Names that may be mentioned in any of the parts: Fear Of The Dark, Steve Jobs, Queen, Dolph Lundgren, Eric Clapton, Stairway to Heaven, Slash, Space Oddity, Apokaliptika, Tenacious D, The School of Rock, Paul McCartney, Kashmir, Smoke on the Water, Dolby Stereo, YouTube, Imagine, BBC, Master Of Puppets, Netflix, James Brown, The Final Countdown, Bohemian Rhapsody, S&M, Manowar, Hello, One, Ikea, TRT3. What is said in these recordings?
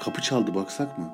Kapı çaldı, baksak mı?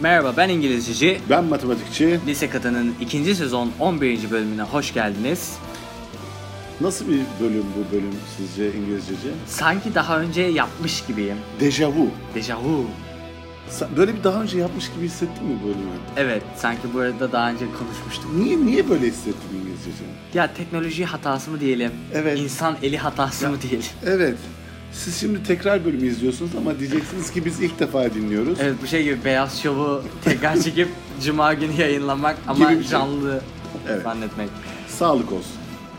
Merhaba, ben İngilizceci. Ben matematikçi. Lisekatı'nın 2. sezon 11. bölümüne hoş geldiniz. Nasıl bir bölüm bu bölüm sizce İngilizceci? Sanki daha önce yapmış gibiyim. Dejavu. Böyle bir daha önce yapmış gibi hissettin mi bölümü? Evet, sanki bu arada daha önce konuşmuştum. Niye böyle hissettim İngilizceci? Ya teknoloji hatası mı diyelim? Evet. İnsan eli hatası mı diyelim? Evet. Siz şimdi tekrar bölümü izliyorsunuz ama diyeceksiniz ki biz ilk defa dinliyoruz. Evet, bu şey gibi Beyaz Şov'u tekrar çekip cuma günü yayınlamak ama gibi canlı zannetmek.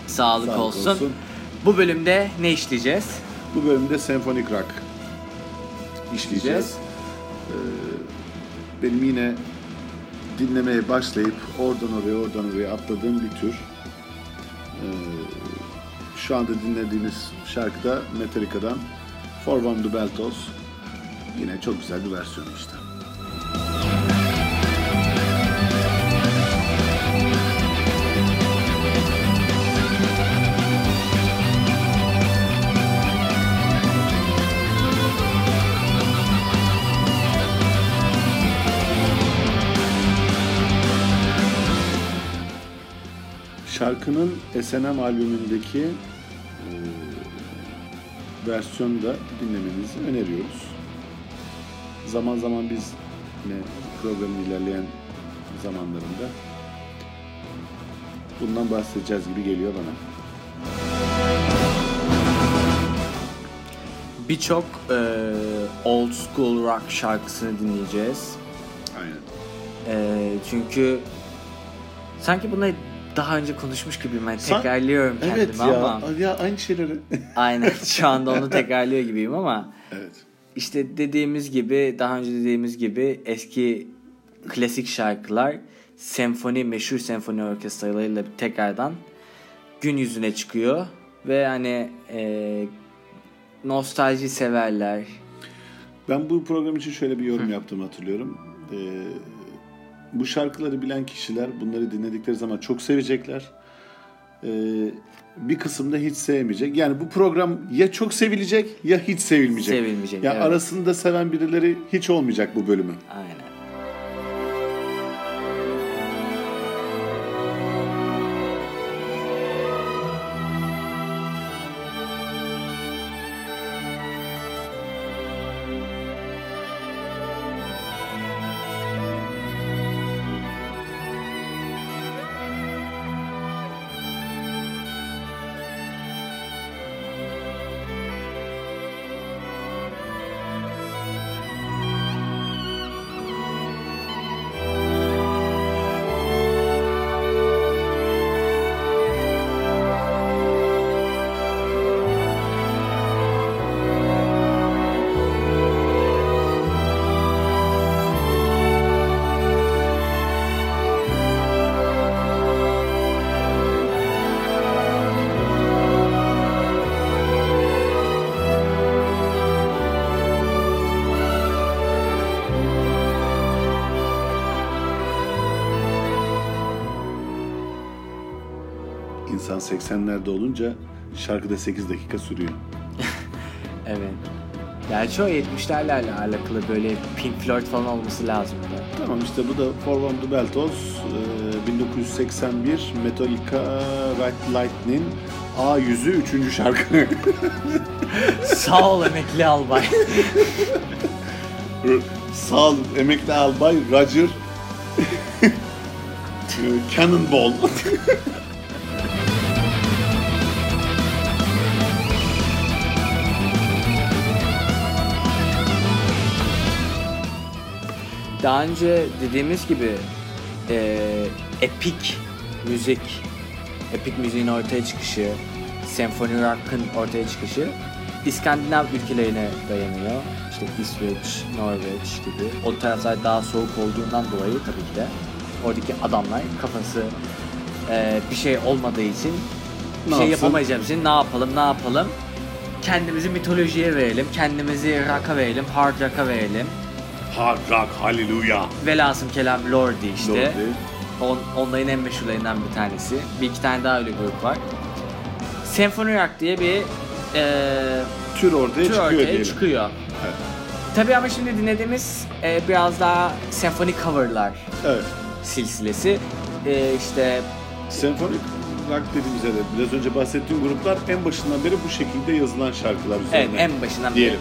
Sağlık olsun. Bu bölümde ne işleyeceğiz? Bu bölümde senfonik rock işleyeceğiz. Benim yine dinlemeye başlayıp oradan oraya atladığım bir tür. Şu anda dinlediğimiz şarkıda Metallica'dan For Whom The Bell Tolls, yine çok güzel bir versiyonu işte. Şarkının S&M albümündeki versiyonu da dinlemenizi öneriyoruz. Zaman zaman biz programın ilerleyen zamanlarında bundan bahsedeceğiz gibi geliyor bana. Birçok old school rock şarkısını dinleyeceğiz. Aynen. Çünkü sanki bunlar daha önce konuşmuş gibiyim. Ben tekrarlıyorum kendimi ama. Evet ya, aynı şeyleri. Aynen, şu anda onu tekrarlıyor gibiyim ama. Evet. İşte daha önce dediğimiz gibi eski klasik şarkılar meşhur senfoni orkestralarıyla tekrardan gün yüzüne çıkıyor ve hani nostalji severler. Ben bu program için şöyle bir yorum yaptığımı hatırlıyorum. Bu şarkıları bilen kişiler bunları dinledikleri zaman çok sevecekler. Bir kısım da hiç sevmeyecek. Yani bu program ya çok sevilecek ya hiç sevilmeyecek. Ya evet. Arasında seven birileri hiç olmayacak bu bölümü. Aynen. İnsan 80'lerde olunca şarkıda 8 dakika sürüyor. Evet. Gerçi o 70'lerle alakalı böyle Pink Floyd falan olması lazım. Tamam işte bu da For Whom The Bell Tolls, 1981 Metallica White Lightning A yüzü 3. şarkı. Sağ ol emekli albay. Sağ ol emekli albay Roger Cannonball. Daha önce dediğimiz gibi epik müziğin ortaya çıkışı, senfoni rock'ın ortaya çıkışı İskandinav ülkelerine dayanıyor. İşte İsveç, Norveç gibi. O taraflar daha soğuk olduğundan dolayı tabii ki de oradaki adamlar kafası bir şey olmadığı için yapamayacağımız için ne yapalım? Kendimizi mitolojiye verelim, kendimizi rock'a verelim, hard rock'a verelim. Hard rock, hallelujah. Velhasım kelam Lordi işte. Onların en meşhurlarından bir tanesi. Bir iki tane daha öyle grup var. Senfoni rock diye bir tür ortaya çıkıyor. Evet. Tabii ama şimdi dinlediğimiz biraz daha senfoni coverlar silsilesi. İşte senfoni rock dediğimizde de biraz önce bahsettiğim gruplar en başından beri bu şekilde yazılan şarkılar üzerine. Evet, en başından beri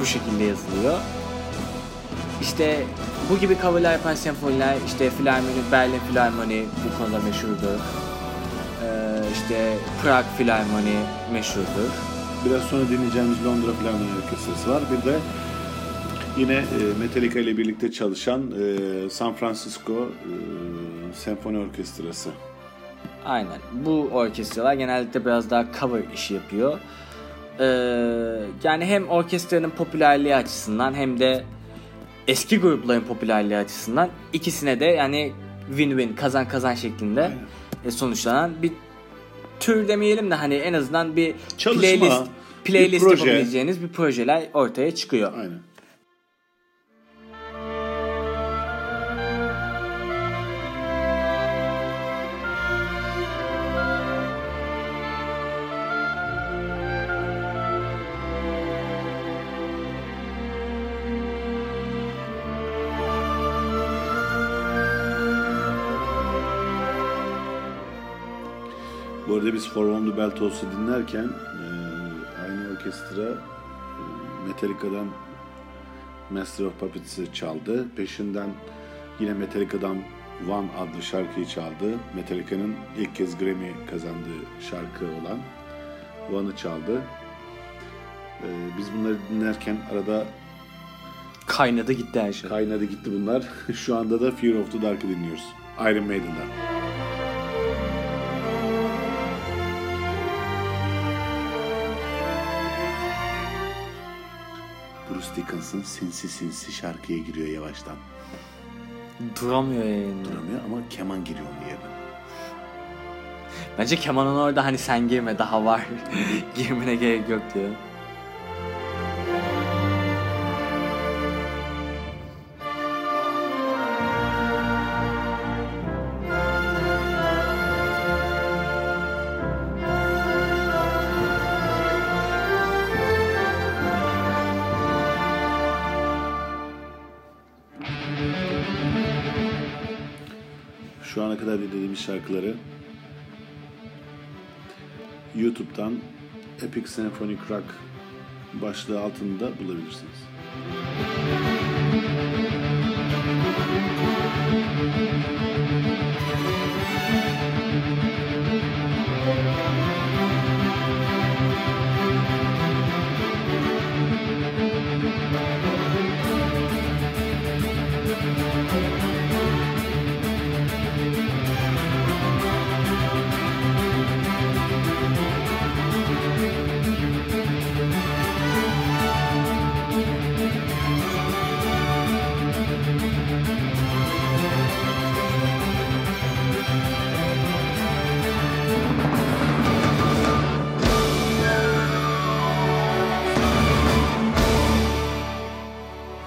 bu şekilde yazılıyor. İşte bu gibi coverlar yapan senfoniler, işte Filharmoni, Berlin Filharmoni bu konuda meşhurdur. İşte Prag Filharmoni meşhurdur. Biraz sonra dinleyeceğimiz Londra Filharmoni Orkestrası var. Bir de yine Metallica ile birlikte çalışan San Francisco Senfoni Orkestrası. Aynen. Bu orkestralar genellikle biraz daha cover işi yapıyor. Yani hem orkestranın popülerliği açısından hem de eski grupların popülerliği açısından ikisine de yani win-win, kazan kazan şeklinde sonuçlanan bir tür demeyelim de hani en azından bir çalışma, playlist bir proje yapabileceğiniz bir projeler ortaya çıkıyor. Aynen. Bu arada biz For Whom The Bell Tolls'u dinlerken aynı orkestra Metallica'dan Master Of Puppets'i çaldı. Peşinden yine Metallica'dan One adlı şarkıyı çaldı. Metallica'nın ilk kez Grammy kazandığı şarkı olan One'ı çaldı. Biz bunları dinlerken arada kaynadı gitti her şey. Kaynadı gitti bunlar. Şu anda da Fear Of The Dark'ı dinliyoruz. Iron Maiden'dan. Bruce Dickinson sinsi şarkıya giriyor yavaştan. Duramıyor yani. Duramıyor ama keman giriyor onun yerine. Bence kemanın orada hani sen girme daha var. Girmene gerek yok diyor. Şu ana kadar dinlediğimiz şarkıları YouTube'dan Epic Symphonic Rock başlığı altında bulabilirsiniz.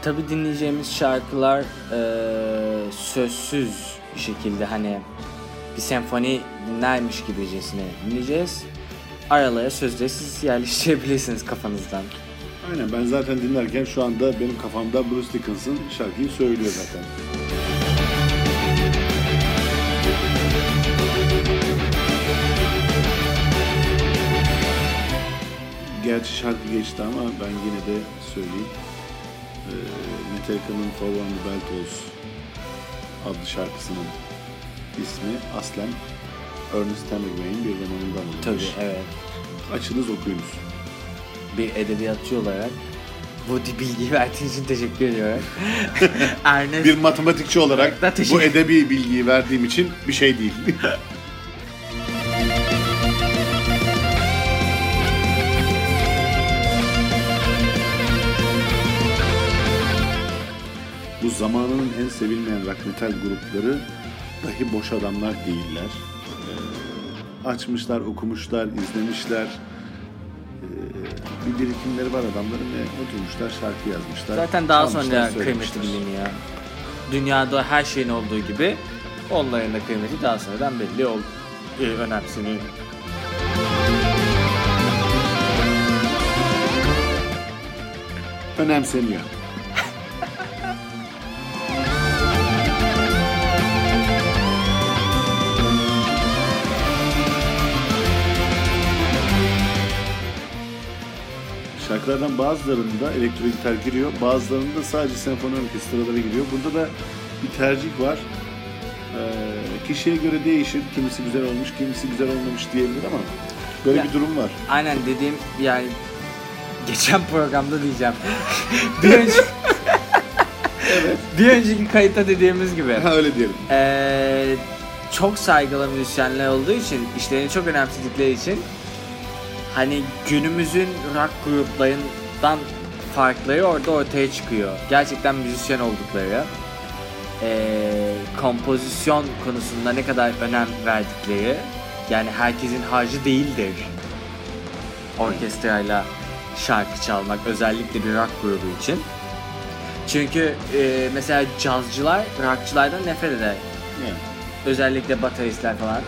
Tabii dinleyeceğimiz şarkılar sözsüz bir şekilde hani bir senfoni dinlermiş gibicesine dinleyeceğiz. Aralara sözleri siz yerleştirebilirsiniz kafanızdan. Aynen, ben zaten dinlerken şu anda benim kafamda Bruce Dickinson şarkıyı söylüyor zaten. Gerçi şarkı geçti ama ben yine de söyleyeyim. Metallica'nın For Whom The Bell Tolls adlı şarkısının ismi aslen Ernest Hemingway'in bir romanından alınmış. Tabii, evet. Açınız okuyunuz. Bir edebiyatçı olarak bu bilgiyi verdiğiniz için teşekkür ediyorum. Ernest... Bir matematikçi olarak da bu edebi bilgiyi verdiğim için bir şey değil. Bu zamanının en sevilmeyen rock metal grupları dahi boş adamlar değiller. Açmışlar, okumuşlar, izlemişler. Bir birikimleri var adamların ve oturmuşlar, şarkı yazmışlar. Zaten daha sonra kıymeti biliniyor. Dünyada her şeyin olduğu gibi onların da kıymeti daha sonradan belli oldu. Önemseniyor. Önemseniyor. Şarkılardan bazılarında elektro gitar giriyor, bazılarında sadece senfoni orkestraları giriyor. Burada da bir tercih var. Kişiye göre değişir. Kimisi güzel olmuş, kimisi güzel olmamış diyebilir ama böyle ya, bir durum var. Aynen dediğim, yani geçen programda diyeceğim. Evet. Bir önceki kayıtta dediğimiz gibi. Ha, öyle diyelim. Çok saygılı müzisyenler olduğu için, işlerini çok önemsedikleri için hani günümüzün rock gruplarından farkları orada ortaya çıkıyor. Gerçekten müzisyen oldukları, kompozisyon konusunda ne kadar önem verdikleri, yani herkesin harcı değildir orkestrayla şarkı çalmak, özellikle bir rock grubu için. Çünkü mesela cazcılar rockçılardan nefret eder. Evet. Özellikle bateristler falan.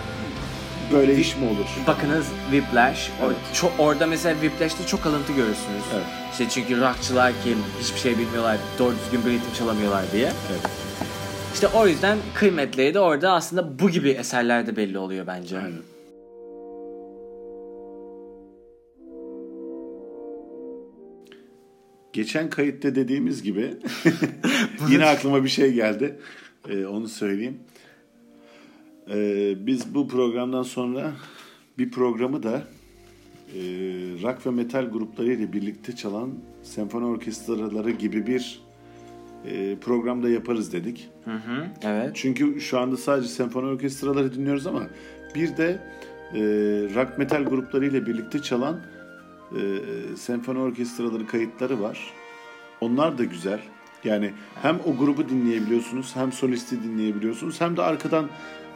Böyle iş mi olur? Bakınız Whiplash. Evet. Orada mesela Whiplash'te çok alıntı görürsünüz. Evet. İşte çünkü rockçılar kim, hiçbir şey bilmiyorlar, doğru düzgün bir ritim çalamıyorlar diye. Evet. İşte o yüzden kıymetleri de orada aslında bu gibi eserlerde belli oluyor bence. Aynen. Geçen kayıtta dediğimiz gibi yine aklıma bir şey geldi. Onu söyleyeyim. Biz bu programdan sonra bir programı da rock ve metal grupları ile birlikte çalan senfoni orkestraları gibi bir programda yaparız dedik. Hı hı, evet. Çünkü şu anda sadece senfoni orkestraları dinliyoruz ama bir de rock metal grupları ile birlikte çalan senfoni orkestraları kayıtları var. Onlar da güzel. Yani hem o grubu dinleyebiliyorsunuz, hem solisti dinleyebiliyorsunuz, hem de arkadan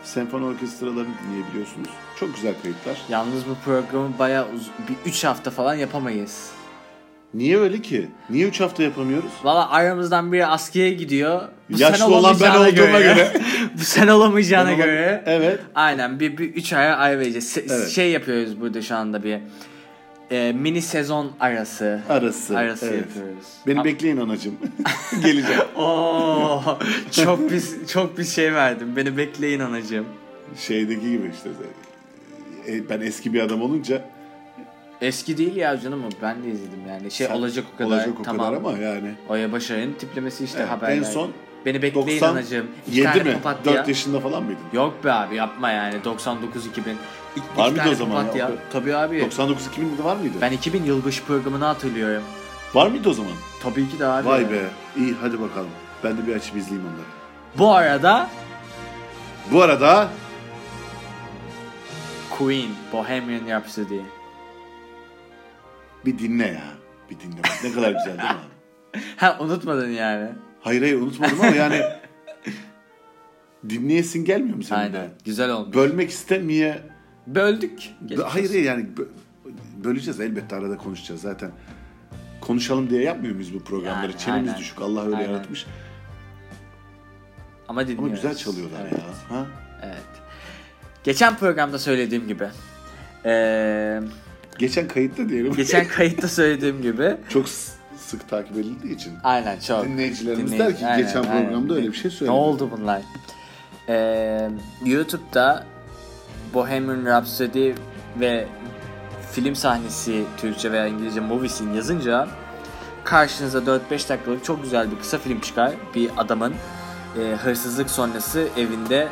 senfoni orkestralarını dinleyebiliyorsunuz. Çok güzel kayıtlar. Yalnız bu programı bayağı bir 3 hafta falan yapamayız. Niye öyle ki? Niye 3 hafta yapamıyoruz? Valla aramızdan biri askeriye gidiyor. Bu yaşlı olan ben olduğuma göre. Bu sen olamayacağına göre. Evet. Aynen, bir 3 aya ayıracağız. Evet. Şey yapıyoruz burada şu anda bir mini sezon arası. Arası evet. Yapıyoruz. Beni bekleyin anacığım. Geleceğim. Oo, çok bir şey verdim. Beni bekleyin anacığım. Şeydeki gibi işte. Ben eski bir adam olunca. Eski değil ya canım, ben de izledim yani. Şey sen, olacak o kadar tamam. Ama yani. Oya Başar'ın tiplemesi işte, evet, haberler. En son beni bekleyin anacığım. 97 mi? 4 yaşında falan mıydın? Yok be abi, yapma yani. 99 2000. Var mıydı o zaman ya? Tabii abi. 99-2000'de var mıydı? Ben 2000 yılbaşı programını hatırlıyorum. Var mıydı o zaman? Tabii ki de abi. Vay be. İyi, hadi bakalım. Ben de bir açıp izleyeyim onları. Bu arada Queen, Bohemian Rhapsody. Bir dinle ya. Ne kadar güzel değil mi? Ha, unutmadın yani. Hayır unutmadım ama yani dinleyesin gelmiyor mu senin? Aynen. De? Güzel olmuş. Bölmek istemiyor. Böldük. Hayır yani böleceğiz elbette, arada konuşacağız zaten. Konuşalım diye yapmıyor muyuz bu programları? Yani, çenemiz aynen. Düşük. Allah öyle aynen. Yaratmış. Ama dinliyoruz. Ama güzel çalıyorlar evet. Ya. Ha? Evet. Geçen programda söylediğim gibi. Geçen kayıtta diyelim. Geçen kayıtta söylediğim gibi. Çok sık takip edildiği için. Aynen çok. Dinleyicilerimiz der ki aynen, geçen programda öyle bir şey söyledim. Ne oldu bunlar? YouTube'da Bohemian Rhapsody ve film sahnesi Türkçe veya İngilizce movies'in yazınca karşınıza 4-5 dakikalık çok güzel bir kısa film çıkar. Bir adamın hırsızlık sonrası evinde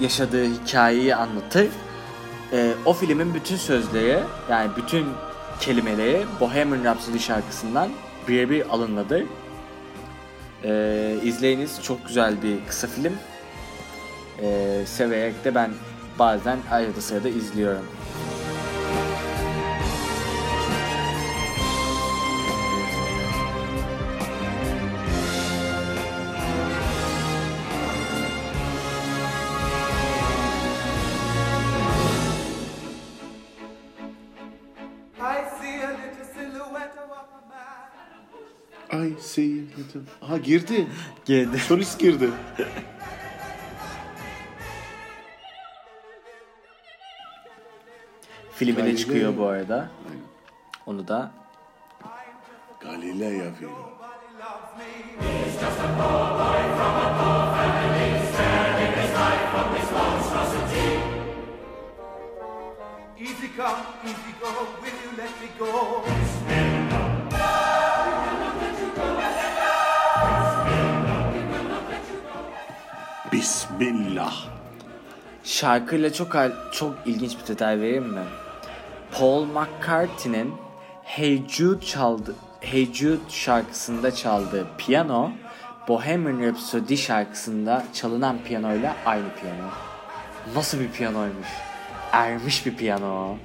yaşadığı hikayeyi anlatır. O filmin bütün sözleri, yani bütün kelimeleri Bohemian Rhapsody şarkısından birebir alınmadır. İzleyiniz, çok güzel bir kısa film. Severek de ben bazen arada sırada izliyorum. Aha girdi. Girdi. Solist girdi. Filmi de çıkıyor bu arada. Aynen. Onu da Galileo yapıyor. Easy come, easy go, will you let me go? Bismillah. Şarkıyla çok ilginç bir detay vereyim mi? Paul McCartney'nin Hey Jude şarkısında çaldığı piyano, Bohemian Rhapsody şarkısında çalınan piyanoyla aynı piyano. Nasıl bir piyanoymuş? Ermiş bir piyano.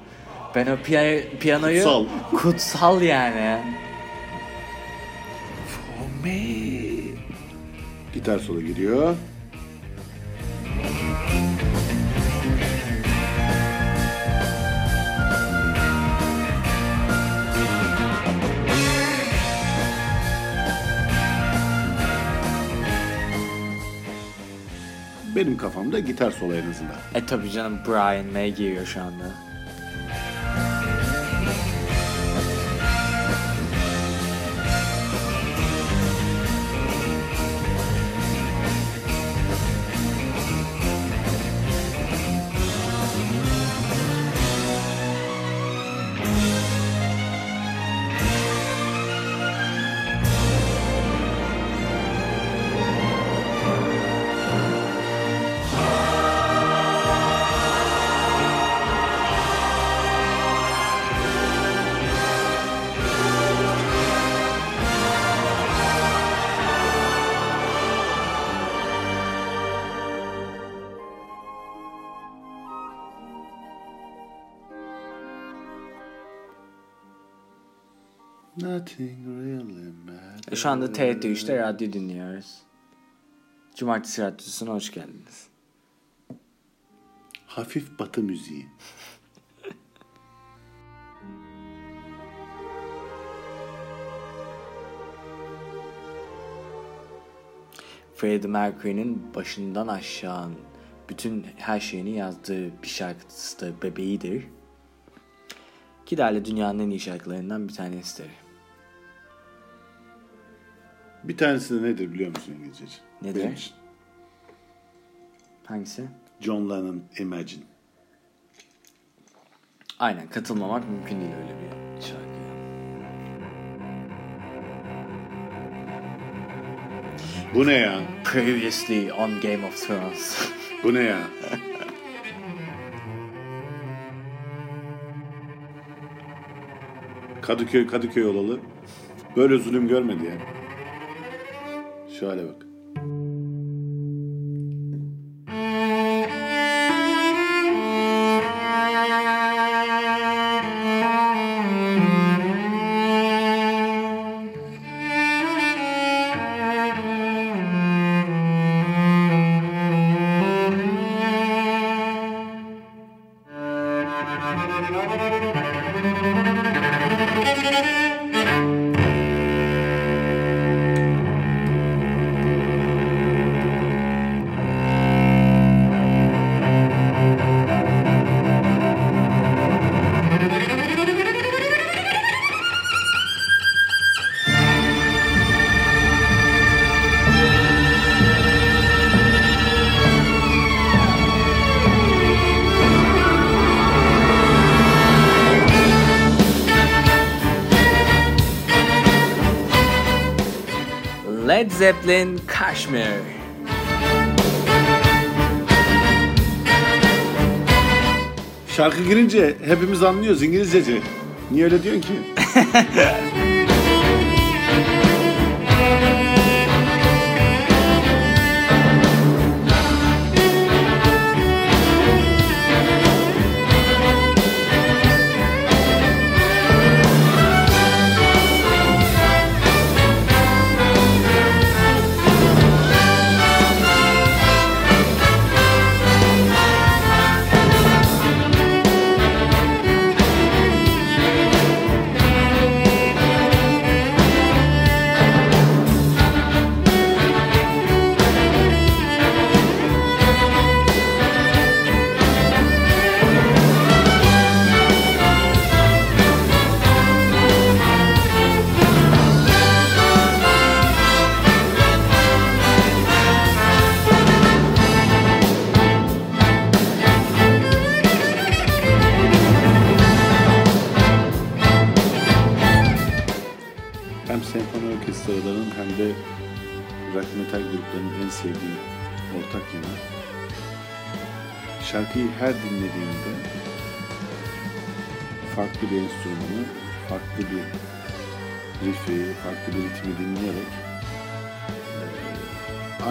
Ben o piyanoyu kutsal yani. For me. Gitar solo giriyor. Benim kafamda gitar solo en azından. Tabii canım, Brian May giriyor şu anda. Şu anda TRT3'te radyo dinliyoruz. Cumartesi Radyosu'na hoş geldiniz. Hafif batı müziği. Freddie Mercury'nin başından aşağı bütün her şeyini yazdığı bir şarkısı da Bebeğidir. Giderle dünyanın en iyi şarkılarından bir tanesidir. Bir tanesi de nedir biliyor musun İngilizce? Nedir? Benim. Hangisi? John Lennon Imagine. Aynen, katılmamak mümkün değil öyle bir şarkı. Bu ne ya? Previously on Game of Thrones. Bu ne ya? Kadıköy olalı. Böyle zulüm görmedi ya. Şöyle bak. Zeppelin, Kashmir. Şarkı girince hepimiz anlıyoruz İngilizceci. Niye öyle diyorsun ki? Senfoni orkestralarının hem de rock metal gruplarının en sevdiği ortak yanı, şarkıyı her dinlediğinde farklı bir enstrümanı, farklı bir riffi, farklı bir ritmi dinleyerek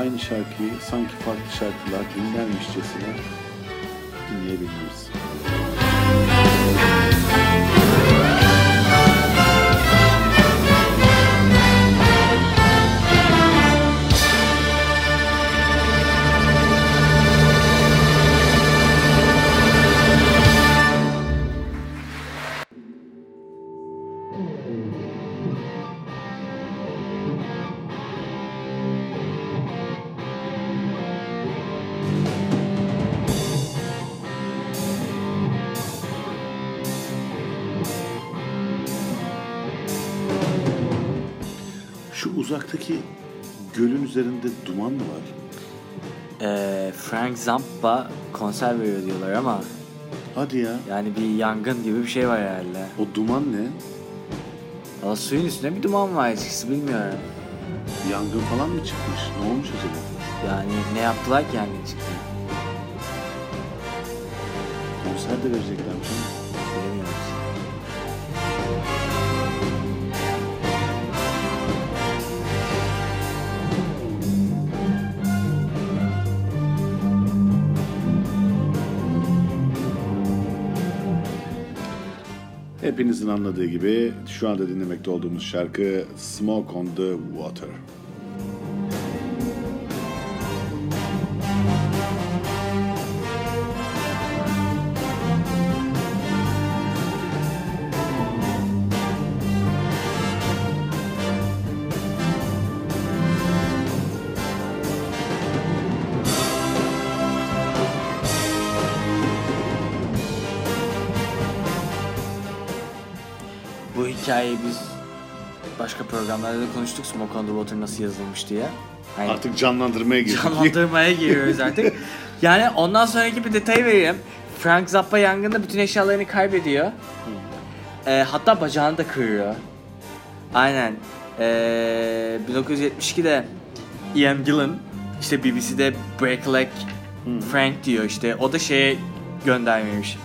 aynı şarkıyı sanki farklı şarkılar dinlermişçesine dinleyebiliriz. Uzaktaki gölün üzerinde duman mı var? Frank Zappa konser veriyor diyorlar ama... Hadi ya. Yani bir yangın gibi bir şey var herhalde. O duman ne? Valla suyun üstünde bir duman var açıkçası, bilmiyorum. Yangın falan mı çıkmış? Ne olmuş acaba? Yani ne yaptılar ki yangın çıktı? Konser de vereceklermiş ama. Hepinizin anladığı gibi şu anda dinlemekte olduğumuz şarkı Smoke on the Water. Hikayeyi biz başka programlarda da konuştuk, Smoke on the Water nasıl yazılmış diye. Yani artık canlandırmaya giriyoruz. Canlandırmaya giriyoruz artık. Yani ondan sonraki bir detayı vereyim. Frank Zappa yangında bütün eşyalarını kaybediyor. Hatta bacağını da kırıyor. Aynen. 1972'de Ian Gillan işte BBC'de Break Leg Frank diyor işte. O da şeye göndermemiş.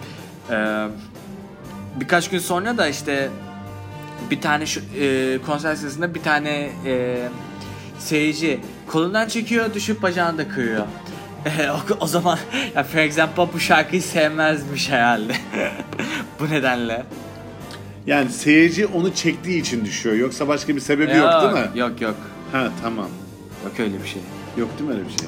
Birkaç gün sonra da işte bir tane konser sırasında bir tane seyirci kolundan çekiyor, düşüp bacağını da kırıyor. O zaman ya Frank Zappa bu şarkıyı sevmezmiş herhalde. Bu nedenle. Yani seyirci onu çektiği için düşüyor. Yoksa başka bir sebebi yok değil mi? Yok. Ha tamam. Yok öyle bir şey. Yok değil mi öyle bir şey?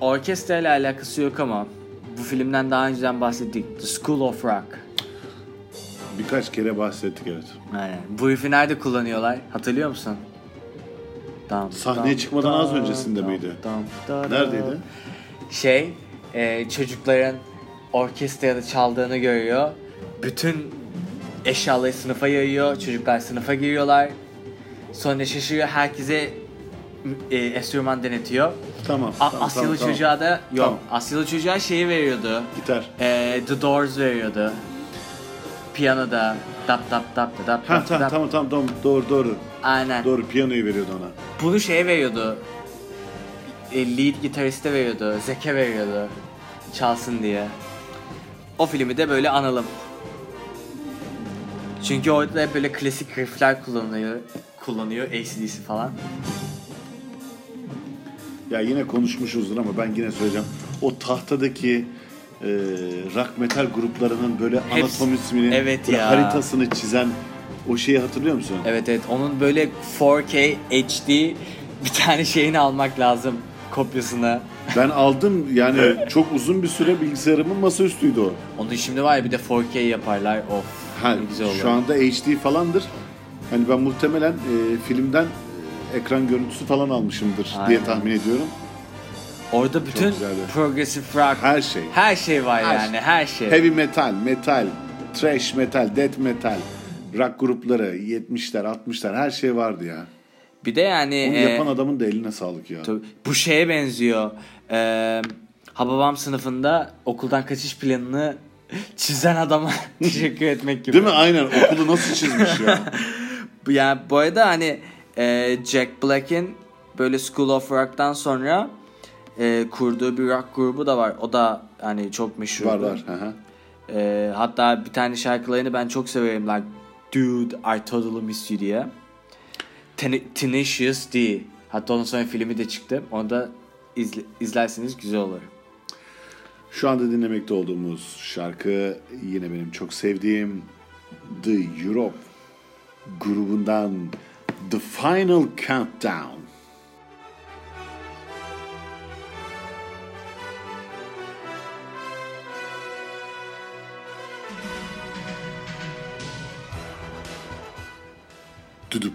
Orkestra ile alakası yok ama bu filmden daha önceden bahsettik. The School of Rock. Birkaç kere bahsettik evet. Aynen. Bu rifi nerede kullanıyorlar? Hatırlıyor musun? Sahneye çıkmadan az öncesinde miydi? Neredeydi? Çocukların orkestrada çaldığını görüyor. Bütün eşyaları sınıfa yayıyor. Çocuklar sınıfa giriyorlar. Sonra şaşırıyor. Herkese enstrüman denetiyor. Asyalı çocuğa da yok. Asyalı çocuğa şeyi veriyordu. Gitar. The Doors veriyordu. Piyanoda dap. Tamam doğru. Aynen. Doğru, piyanoyu veriyordu ona. Bunu veriyordu. Lead gitariste veriyordu. Zeke veriyordu. Çalsın diye. O filmi de böyle analım. Çünkü orada hep böyle klasik riffler kullanıyor AC/DC falan. Ya yine konuşmuşuzdur ama ben yine söyleyeceğim. O tahtadaki rock metal gruplarının böyle anatomisinin haritasını çizen o şeyi hatırlıyor musun? Evet onun böyle 4K HD bir tane şeyini almak lazım, kopyasını. Ben aldım yani çok uzun bir süre bilgisayarımın masaüstüydü o. Onun şimdi var ya bir de 4K yaparlar of. Güzel oluyor. Şu anda HD falandır. Hani ben muhtemelen filmden ekran görüntüsü falan almışımdır diye tahmin ediyorum. Orada bütün progressive rock, her şey var yani her şey. Heavy metal, thrash metal, death metal, rock grupları 70'ler, 60'lar her şey vardı ya. Bir de yani bunu yapan adamın da eline sağlık ya. Tabii, bu şeye benziyor. Hababam sınıfında okuldan kaçış planını çizen adama teşekkür etmek gibi. Değil mi? Aynen. Okulu nasıl çizmiş ya? Yani bu arada hani Jack Black'in böyle School of Rock'tan sonra kurduğu bir rock grubu da var. O da hani çok meşhur. Var. Hatta bir tane şarkılarını ben çok severim. Like Dude, I Totally Miss You diye. Tenacious D. Hatta onun sonra filmi de çıktı. Onu da izlerseniz güzel olur. Şu anda dinlemekte olduğumuz şarkı yine benim çok sevdiğim The Europe grubundan The Final Countdown. Dudup.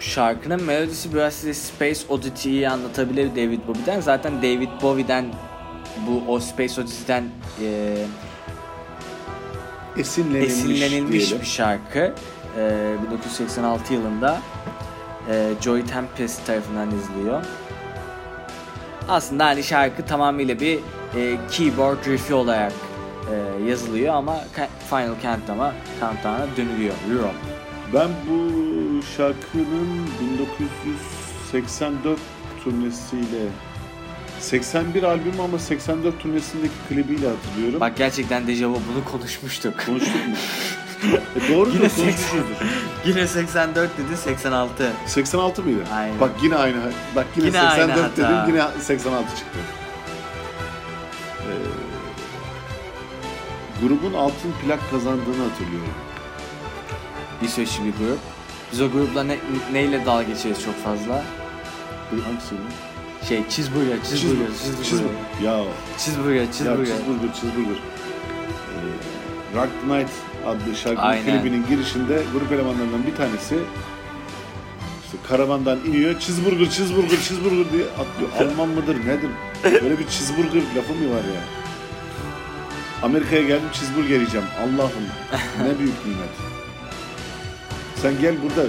Şarkının melodisi biraz size Space Oddity'yi anlatabilir David Bowie'den. Zaten David Bowie'den o Space Oddity'den esinlenilmiş diyelim. Bir şarkı. 1986 yılında Joy Tempest tarafından izliyor. Aslında hani şarkı tamamıyla bir keyboard riffi olarak yazılıyor ama Final Countdown'a dönülüyor. Europe. Ben bu şarkının 1984 turnesiyle 81 albümü ama 84 turnesindeki klibiyle hatırlıyorum. Bak gerçekten dejavu, bunu konuşmuştuk. Konuştuk mu? Doğrudur, konuşmuşuzdur. Yine 84 dedi, 86. 86 mıydı? Aynen. Bak yine aynı. Bak yine 84 aynı dedim, yine 86 çıktı. Grubun altın plak kazandığını hatırlıyorum. İsveçli bir grup. Biz o grupla neyle dalga geçeriz çok fazla? Hangisi? Cheeseburger. Rock Night adlı şarkının klibinin girişinde grup elemanlarından bir tanesi işte karavandan iniyor, cheeseburger diye atlıyor. Alman mıdır nedir? Böyle bir cheeseburger lafı mı var ya? Amerika'ya geldim cheeseburger yiyeceğim. Allah'ım ne büyük nimet. Sen gel burada.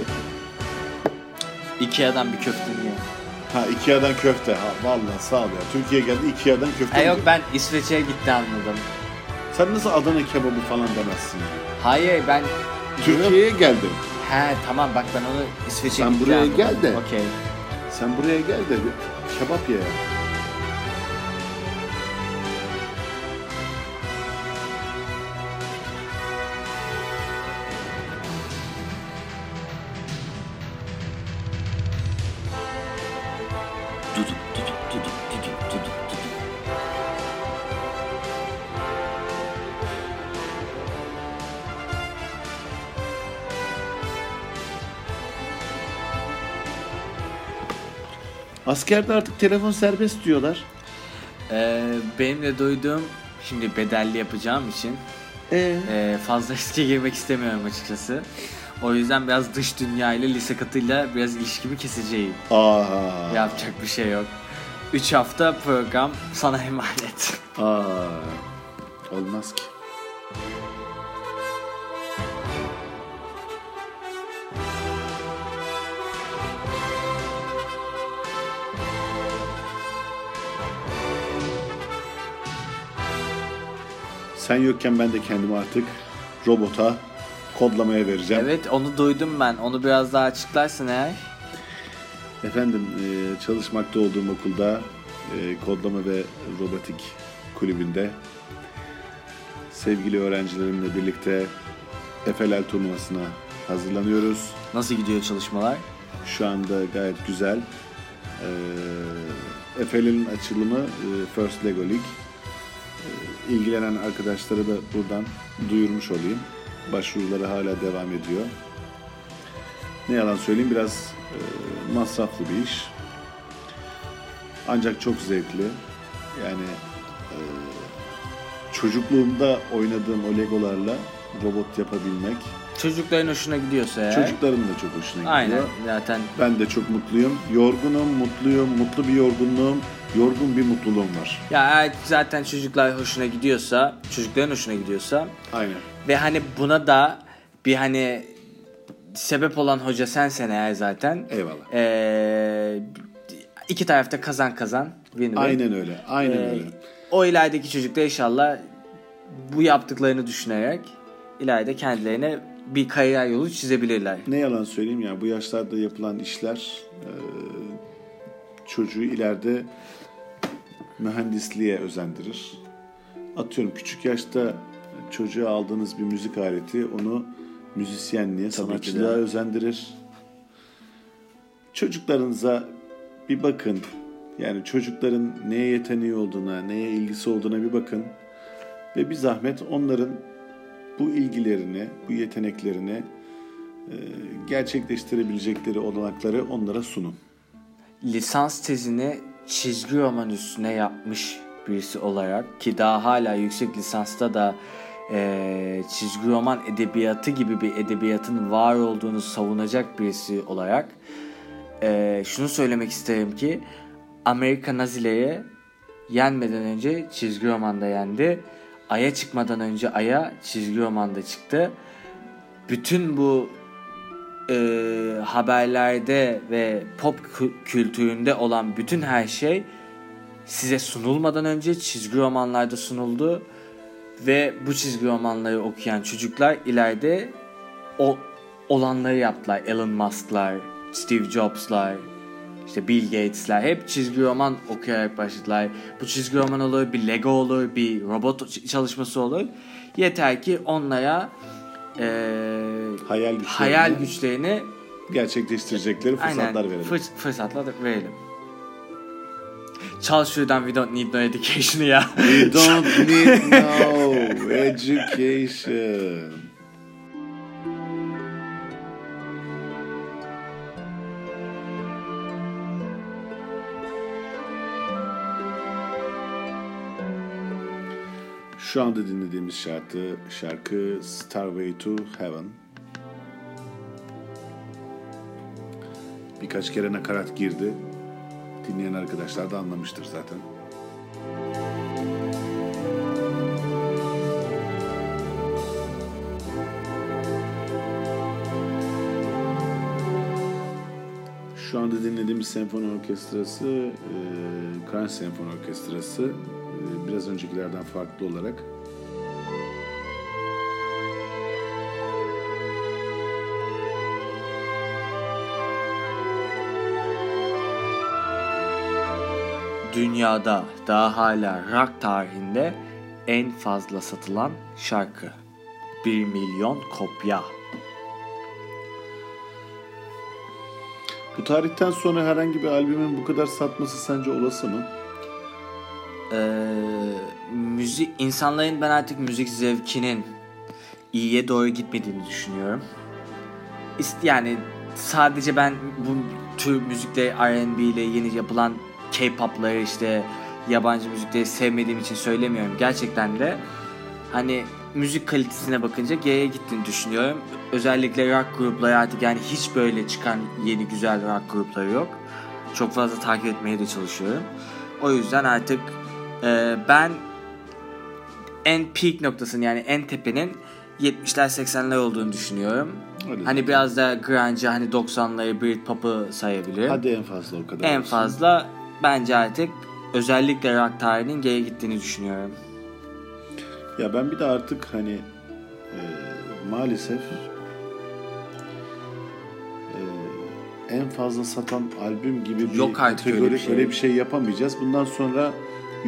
Ikea'dan bir köfte yiyelim. Ikea'dan köfte. Vallahi sağ ol ya. Türkiye'ye geldi Ikea'dan köfte. Yok ben İsveç'e gitti anladım. Sen nasıl Adana kebabı falan demezsin? Hayır ben Türkiye'ye geldim. Tamam bak ben onu İsveç'e gitti. Sen buraya gel de. Okay. Sen buraya gel de kebap ye. Askerde artık telefon serbest diyorlar. Benim de duyduğum, şimdi bedelli yapacağım için fazla riske girmek istemiyorum açıkçası. O yüzden biraz dış dünya ile Lisekatıyla biraz ilişkimi keseceğim. Yapacak bir şey yok. 3 hafta program sana emanet. Olmaz ki. Sen yokken ben de kendimi artık robota kodlamaya vereceğim. Evet, onu duydum ben. Onu biraz daha açıklarsın eğer. Efendim, çalışmakta olduğum okulda kodlama ve robotik kulübünde sevgili öğrencilerimle birlikte Efeler turnuvasına hazırlanıyoruz. Nasıl gidiyor çalışmalar? Şu anda gayet güzel. Efel'in açılımı First Lego League. İlgilenen arkadaşlara da buradan duyurmuş olayım. Başvuruları hala devam ediyor. Ne yalan söyleyeyim, biraz masraflı bir iş. Ancak çok zevkli. Yani çocukluğumda oynadığım o legolarla robot yapabilmek. Çocukların hoşuna gidiyorsa ya. Çocukların da çok hoşuna gidiyor. Aynen, zaten. Ben de çok mutluyum. Yorgunum, mutluyum, mutlu bir yorgunluğum. Yorgun bir mutluluğum var. Ya zaten çocuklar hoşuna gidiyorsa, çocukların hoşuna gidiyorsa. Aynen. Ve hani buna da bir hani sebep olan hoca sensen eğer zaten. Eyvallah. İki tarafta kazan kazan. Aynen öyle. Aynen öyle. O ilerideki çocuklar inşallah bu yaptıklarını düşünerek ileride kendilerine bir kariyer yolu çizebilirler. Ne yalan söyleyeyim ya, bu yaşlarda yapılan işler çocuğu ileride mühendisliğe özendirir. Atıyorum, küçük yaşta çocuğa aldığınız bir müzik aleti onu müzisyenliğe, sanatçılığa özendirir. Çocuklarınıza bir bakın. Yani çocukların neye yeteneği olduğuna, neye ilgisi olduğuna bir bakın. Ve bir zahmet onların bu ilgilerini, bu yeteneklerini gerçekleştirebilecekleri olanakları onlara sunun. Lisans tezini çizgi roman üstüne yapmış birisi olarak ki daha hala yüksek lisansta da çizgi roman edebiyatı gibi bir edebiyatın var olduğunu savunacak birisi olarak şunu söylemek isterim ki Amerika Nazilere yenmeden önce çizgi romanda yendi. Ay'a çıkmadan önce Ay'a çizgi romanda çıktı. Bütün bu haberlerde ve pop kültüründe olan bütün her şey size sunulmadan önce çizgi romanlarda sunuldu ve bu çizgi romanları okuyan çocuklar ileride o olanları yaptılar. Elon Musk'lar, Steve Jobs'lar, işte Bill Gates'ler hep çizgi roman okuyarak başladılar. Bu çizgi roman olur, bir Lego olur, bir robot çalışması olur. Yeter ki onlara hayal güçlerini gerçekleştirecekleri fırsatlar verelim. Fırsatlar verelim. Çal şuradan We Don't Need No Education'ı ya. We Don't Need No Education. Şu anda dinlediğimiz şarkı Stairway to Heaven. Birkaç kere nakarat girdi. Dinleyen arkadaşlar da anlamıştır zaten. Şu anda dinlediğimiz senfoni orkestrası, Prag Senfoni Orkestrası. Biraz öncekilerden farklı olarak dünyada daha hala rock tarihinde en fazla satılan şarkı. 1 milyon kopya. Bu tarihten sonra herhangi bir albümün bu kadar satması sence olası mı? Müzik, insanların ben artık müzik zevkinin iyiye doğru gitmediğini düşünüyorum. Yani sadece ben bu tür müzikle, R&B ile, yeni yapılan K-pop'ları, işte yabancı müzikleri sevmediğim için söylemiyorum. Gerçekten de hani müzik kalitesine bakınca G'ye gittiğini düşünüyorum. Özellikle rock grupları artık, yani hiç böyle çıkan yeni güzel rock grupları yok. Çok fazla takip etmeye de çalışıyorum. O yüzden artık ben en peak noktasının, yani en tepenin 70'ler 80'ler olduğunu düşünüyorum. Öyle hani zaten. Biraz da grunge, hani 90'ları Britpop'u sayabilirim. Hadi en fazla o kadar. En olsun. Fazla bence artık özellikle rock tarihinin G'ye gittiğini düşünüyorum. Ya ben bir de artık hani maalesef en fazla satan albüm gibi bir yok artık kategori, öyle bir şey yapamayacağız. Bundan sonra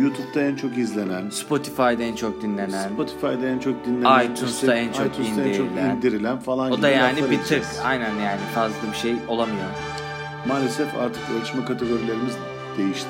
YouTube'da en çok izlenen, Spotify'da en çok dinlenen, iTunes'ta en çok indirilen falan gibi. O da yani bir tık, aynen, yani fazla bir şey olamıyor. Maalesef artık ölçme kategorilerimiz değişti.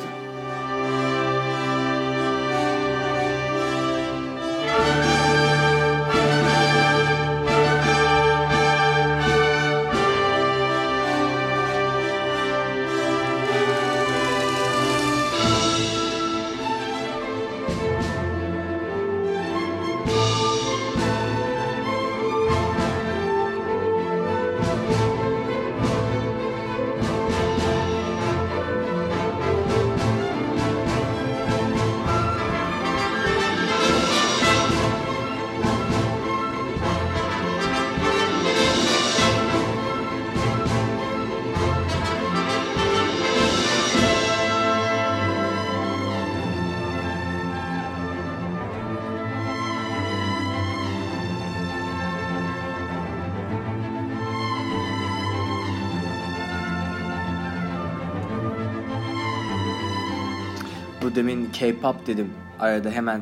Demin K-pop dedim, arada hemen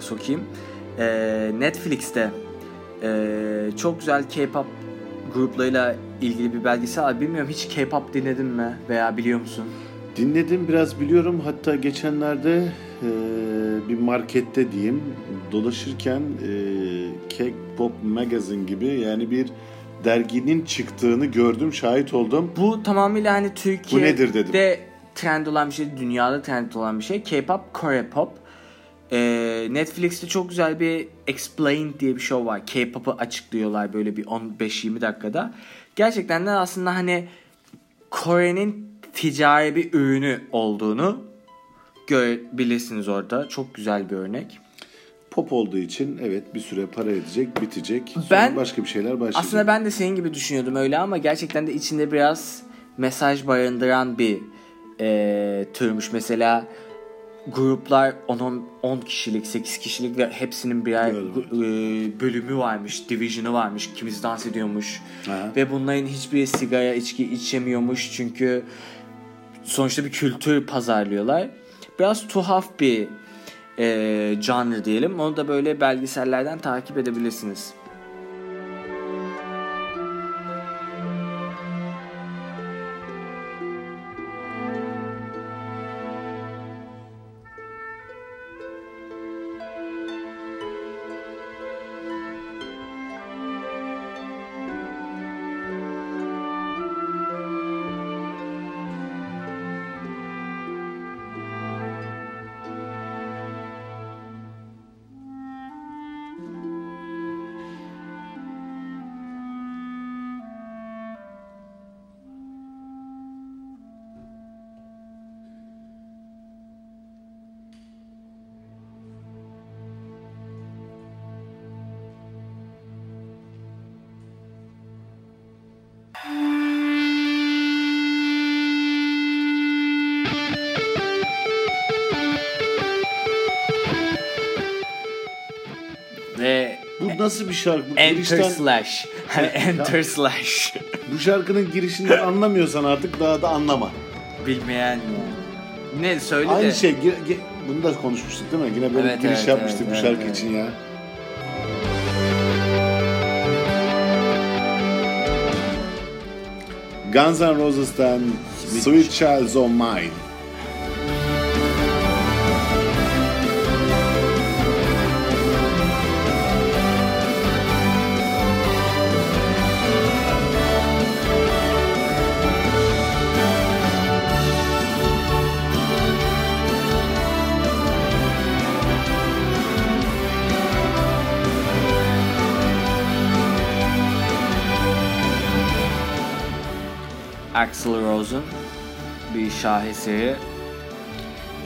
sokayım. Netflix'te çok güzel K-pop gruplarıyla ilgili bir belgesel. Bilmiyorum, hiç K-pop dinledin mi veya biliyor musun? Dinledim, biraz biliyorum. Hatta geçenlerde bir markette diyeyim dolaşırken K-pop Magazine gibi, yani bir derginin çıktığını gördüm, şahit oldum. Bu tamamıyla hani Türkiye'de... Bu nedir dedim. Trend olan bir şey, dünyada trend olan bir şey. K-pop, Kore pop. Netflix'te çok güzel bir Explained diye bir show var. K-pop'u açıklıyorlar böyle bir 15-20 dakikada. Gerçekten de aslında hani Kore'nin ticari bir ürünü olduğunu görebilirsiniz orada. Çok güzel bir örnek. Pop olduğu için evet, bir süre para edecek, bitecek. Sonra başka bir şeyler başlayacak. Aslında ben de senin gibi düşünüyordum öyle, ama gerçekten de içinde biraz mesaj barındıran bir türmüş. Mesela gruplar 10 kişilik, 8 kişilik ve hepsinin birer bölümü varmış, division'ı varmış, kimisi dans ediyormuş. Ha. Ve bunların hiçbiri sigara, içki içemiyormuş, çünkü sonuçta bir kültür pazarlıyorlar. Biraz tuhaf bir genre diyelim. Onu da böyle belgesellerden takip edebilirsiniz. Nasıl bir şarkı? Bu Enter girişten... Slash. Hani Enter Slash. Bu şarkının girişinden anlamıyorsan artık daha da anlama. Bilmeyen mi? Ne söyle aynı de. Aynı şey. Bunu da konuşmuştuk değil mi? Yine böyle evet, giriş yapmıştık bu şarkı için ya. Guns N' Roses'tan Sweet Child O' Mine. Axl Rose'un bir şaheseri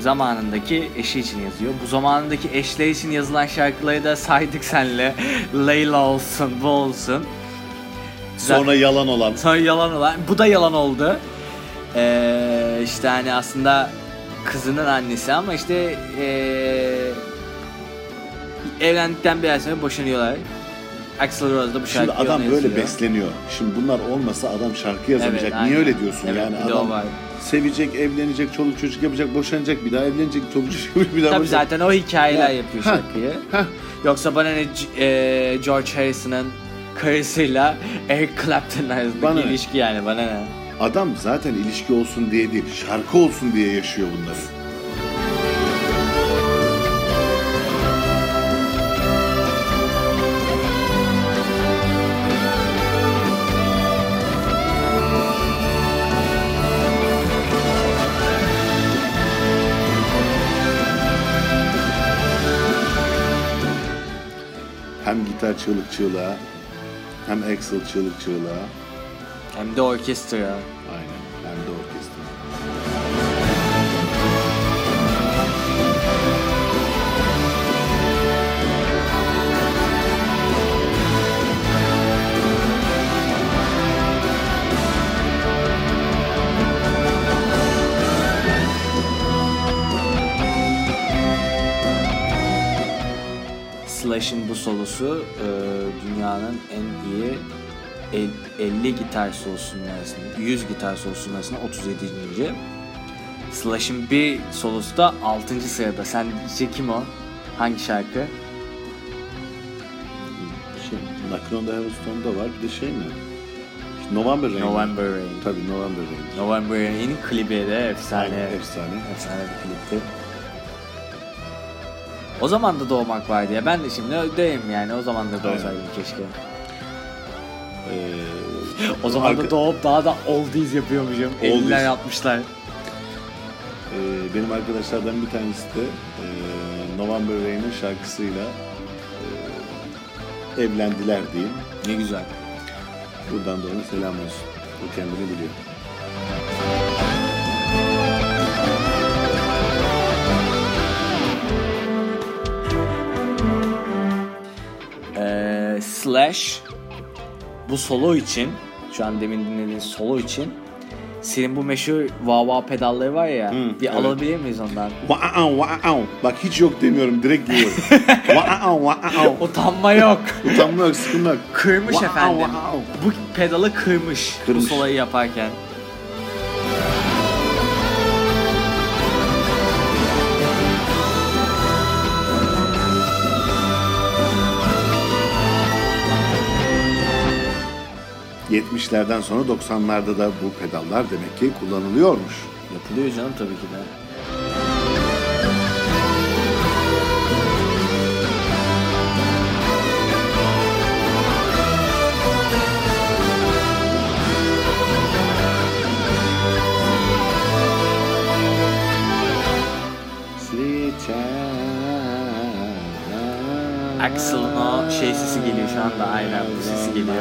zamanındaki eşi için yazıyor. Bu zamanındaki eşleri için yazılan şarkıları da saydık senle. Leyla olsun, bu olsun. Sonra yalan olan. Sonra yalan olan. Bu da yalan oldu. İşte hani aslında kızının annesi ama işte evlendikten bir ay sonra boşanıyorlar. Axl Rose da bu şarkıyı yazıyor. Şimdi adam böyle besleniyor. Şimdi bunlar olmasa adam şarkı yazamayacak. Evet, niye öyle diyorsun evet, yani? Adam sevecek, evlenecek, çoluk çocuk yapacak, boşanacak, bir daha evlenecek, çoluk çocuk yapacak, bir daha boşanacak. Tabii zaten o hikayeler yapıyor şarkıyı. Yoksa bana ne George Harrison'ın karısıyla Eric Clapton'ın arasındaki ilişki yani, bana ne? Adam zaten ilişki olsun diye değil, şarkı olsun diye yaşıyor bunları. Hem gitar çığlık çığlığa, hem Axl çığlık çığlığa, hem de orkestra. Aynen, hem de orkestra. Slash'ın bu solosu dünyanın en iyi 50 gitar solosunun arasında, 100 gitar solosunun arasında 37. Slash'ın bir solosu da 6. sırada. Sen diyeceksin kim o? Hangi şarkı? Nakron Davis'ton'da var, bir de şey mi? November Rain. November Rain. Tabii November Rain. November Rain'in klibi de efsane. Aynen, efsane bir klipti. O zaman da doğmak vardı ya. Ben de şimdi ödeyim yani. O zaman da doğsaydım keşke. O zaman da doğup daha da oldies yapıyormuşum. Elinden yapmışlar. Benim arkadaşlardan bir tanesi de November Rain'in şarkısıyla evlendiler diyeyim. Ne güzel. Buradan da ona selam olsun. O kendini biliyor. Slash bu solo için, şu an demin dinlediğin solo için, senin bu meşhur wah-wah pedalları var ya, bir alabilir miyiz ondan? Wah-ah, wah-ah. Bak hiç yok demiyorum, direkt diyorum. Wah-ah, wah-ah. Utanma yok. Utanma yok, sıkıntı yok. Kırmış efendim. Bu pedalı kırmış. Bu soloyu yaparken. ...70'lerden sonra 90'larda da bu pedallar demek ki kullanılıyormuş. Yapılıyor canım tabii ki de. Axl'ın o şey sesi geliyor şu anda, aynen bu sesi geliyor.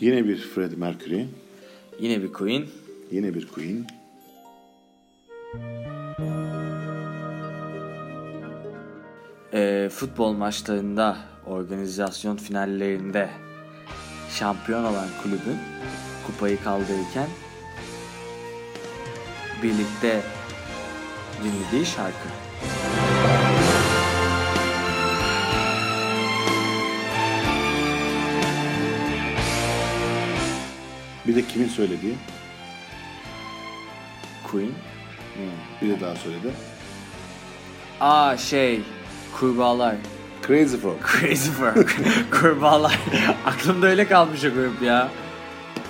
Yine bir Freddie Mercury. Yine bir Queen. Yine bir Queen. Futbol maçlarında, organizasyon finallerinde şampiyon olan kulübün kupayı kaldırırken birlikte dinlediği şarkı. Bir de kimin söylediği? Queen. Bir de daha söyledi. Kurbağalar. Crazy Frog. Kurbağalar. Aklımda öyle kalmış o grup ya.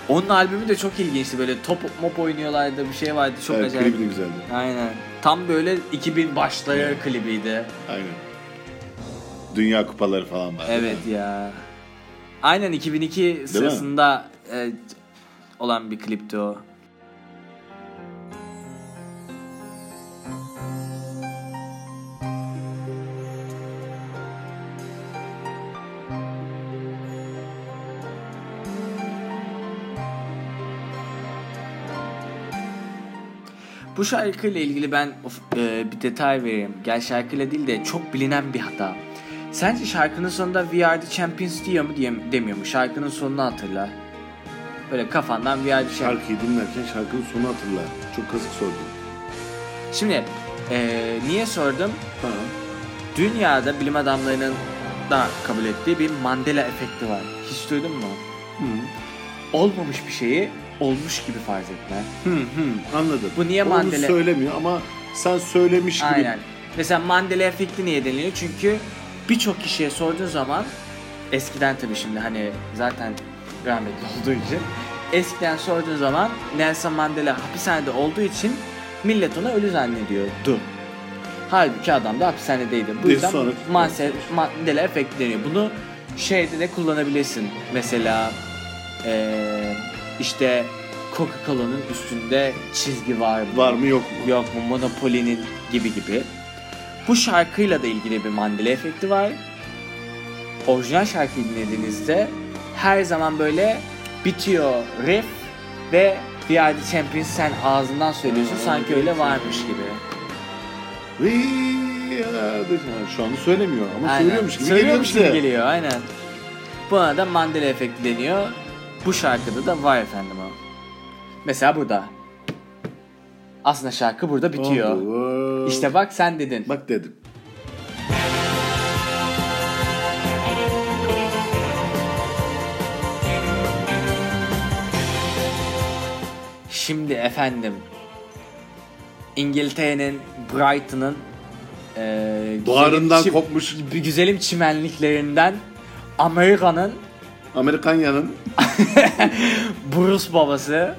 Onun albümü de çok ilginçti, böyle top mop oynuyorlardı, bir şey vardı, çok acayip. Klip de güzeldi. Aynen. Tam böyle 2000 başları klibiydi. Aynen. Dünya kupaları falan vardı. Evet yani. Ya. Aynen 2002 değil sırasında olan bir klipti o. Bu şarkıyla ilgili ben bir detay vereyim. Gel şarkıyla değil de çok bilinen bir hata. Sence şarkının sonunda We Are the Champions diyor mu demiyor mu? Şarkının sonunu hatırla. Böyle kafandan We Are the Champions. Şarkıyı dinlerken şarkının sonunu hatırla. Çok kazık sordum. Şimdi niye sordum? Ha. Dünyada bilim adamlarının da kabul ettiği bir Mandela efekti var. Hiç duydun mu? Hı. Olmamış bir şeyi olmuş gibi farz etme. Anladım. Bu niye Mandela? Onu söylemiyor ama sen söylemiş gibi. Aynen. Mesela Mandela efekti niye deniliyor? Çünkü birçok kişiye sorduğun zaman eskiden tabii şimdi hani zaten rahmetli olduğu için eskiden sorduğun zaman Nelson Mandela hapishanede olduğu için millet ona ölü zannediyordu. Halbuki adam da hapishanedeydi. Bu yüzden Mandela efekti deniyor. Bunu şeyde de kullanabilirsin. Mesela İşte Coca-Cola'nın üstünde çizgi var mı? Var mı yok mu? Yok mu? Monopoly'nin gibi gibi. Bu şarkıyla da ilgili bir Mandela efekti var. Orijinal şarkıyı dinlediğinizde her zaman böyle bitiyor riff ve We Are The Champions sen ağzından söylüyorsun sanki öyle varmış gibi. Şu anda söylemiyor ama aynen. Söylüyormuş gibi geliyor. Aynen. Buna da Mandela efekti deniyor. Bu şarkıda da var efendim o. Mesela burada. Aslında şarkı burada bitiyor. Allah. İşte bak sen dedin. Bak dedim. Şimdi efendim. İngiltere'nin Brighton'ın bağrından kopmuş güzelim çimenliklerinden Amerikanya'nın Bruce babası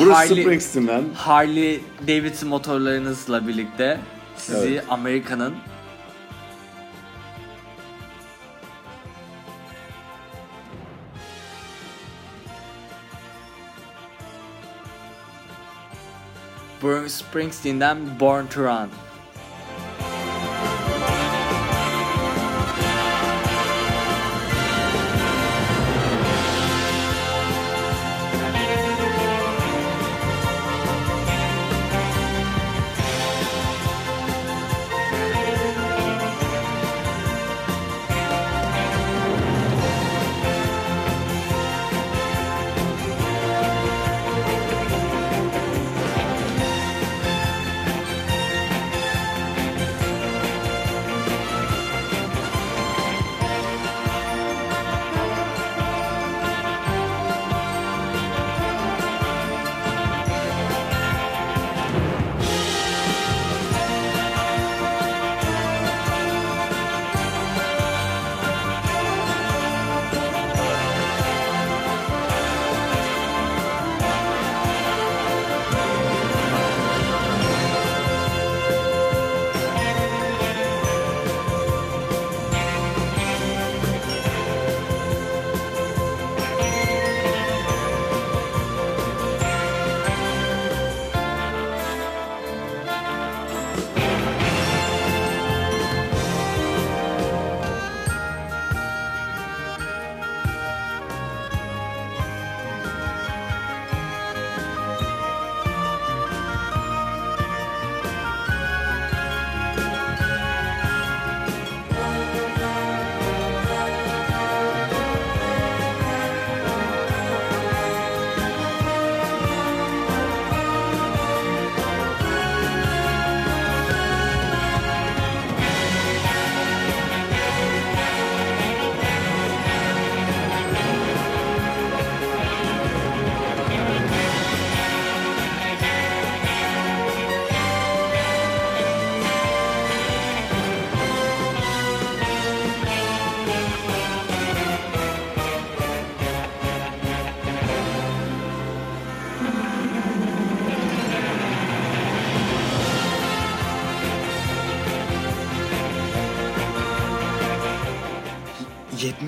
Bruce Springsteen'den Harley Davidson motorlarınızla birlikte sizi Amerika'nın Bruce Springsteen'den Born to Run.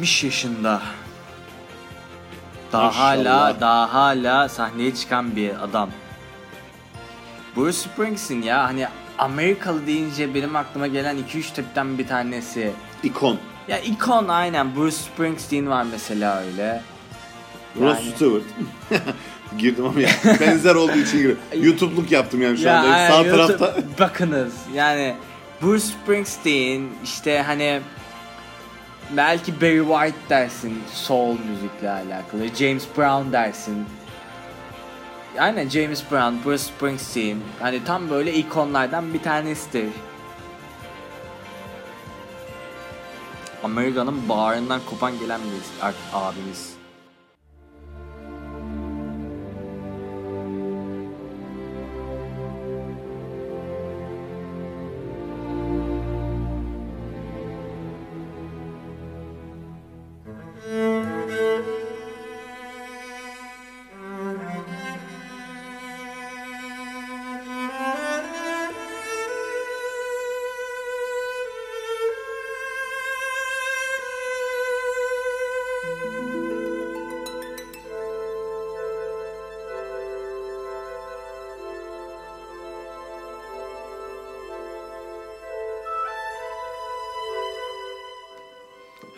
70 yaşında. Daha hala sahneye çıkan bir adam. Bruce Springsteen ya, hani Amerikalı deyince benim aklıma gelen 2-3 tipten bir tanesi. İkon. Ya ikon, aynen. Bruce Springsteen var mesela öyle. Ross yani... Stewart. Girdim ama ya. Benzer olduğu için girdim. YouTube'luk yaptım yani şu ya anda. Aynen, sağ YouTube... tarafta. Bakınız yani Bruce Springsteen işte hani belki Barry White dersin soul müzikle alakalı. James Brown dersin. Aynen, James Brown, Bruce Springsteen. Hani tam böyle ikonlardan bir tanesidir. Amerika'nın bağrından kopan gelen bir abimiz.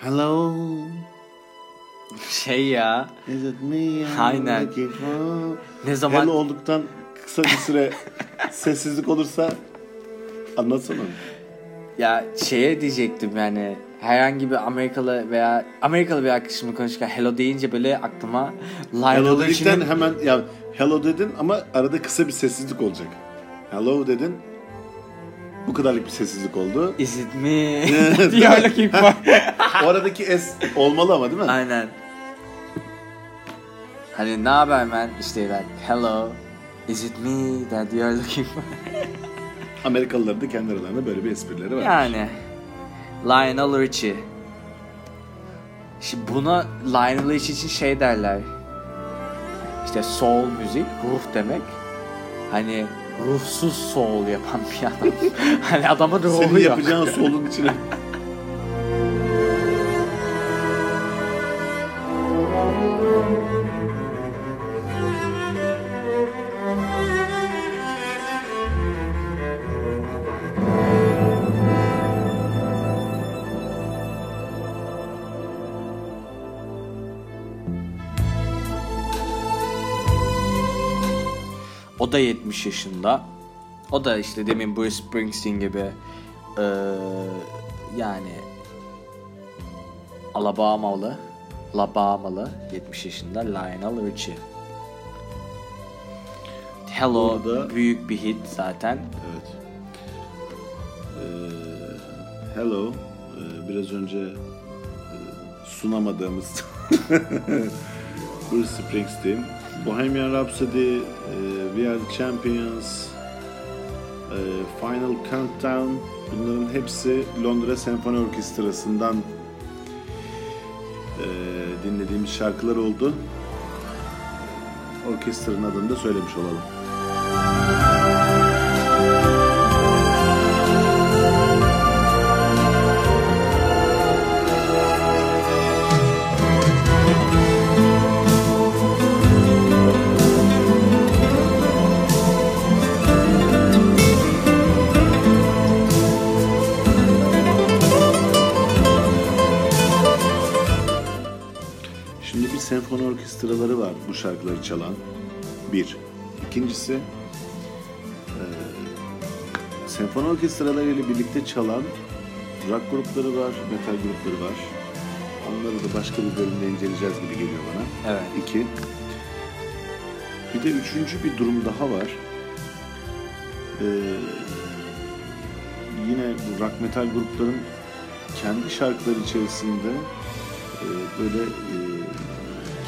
Hello. Şey ya. Is it me? Aynen. Ne zaman? Hello olduktan kısa bir süre sessizlik olursa anlatsana. Ya şeye diyecektim yani, herhangi bir Amerikalı bir arkadaşımla konuşurken hello deyince böyle aklıma hello dedikten hemen ya hello dedin ama arada kısa bir sessizlik olacak. Hello dedin. Bu kadarlık bir sessizlik oldu. Is it me? Diyalog var. Oradaki es olmalı ama değil mi? Aynen. Hani ne haber man? İşte like hello, is it me that you are looking for? Amerikalıların da kendi aralarında böyle bir esprileri var. Yani. Lionel Ritchie. Şimdi buna Lionel Ritchie için şey derler. İşte soul müzik, ruh demek. Hani ruhsuz soul yapan bir adam. Hani adamın ruhu yok. Senin yapacağın soul'un içine. O da 70 yaşında. O da işte demin Bruce Springsteen gibi yani Alabamalı 70 yaşında Lionel Ritchie. Hello orada, büyük bir hit zaten. Evet. Hello biraz önce sunamadığımız Bruce Springsteen. Bohemian Rhapsody, We Are the Champions, Final Countdown, bunların hepsi Londra Senfoni Orkestrası'ndan dinlediğimiz şarkılar oldu. Orkestranın adını da söylemiş olalım. Senfoni orkestraları var bu şarkıları çalan. Bir. İkincisi senfoni orkestralarıyla birlikte çalan rock grupları var, metal grupları var. Onları da başka bir bölümde inceleyeceğiz gibi geliyor bana. Evet. İki. Bir de üçüncü bir durum daha var. Yine bu rock metal grupların kendi şarkıları içerisinde böyle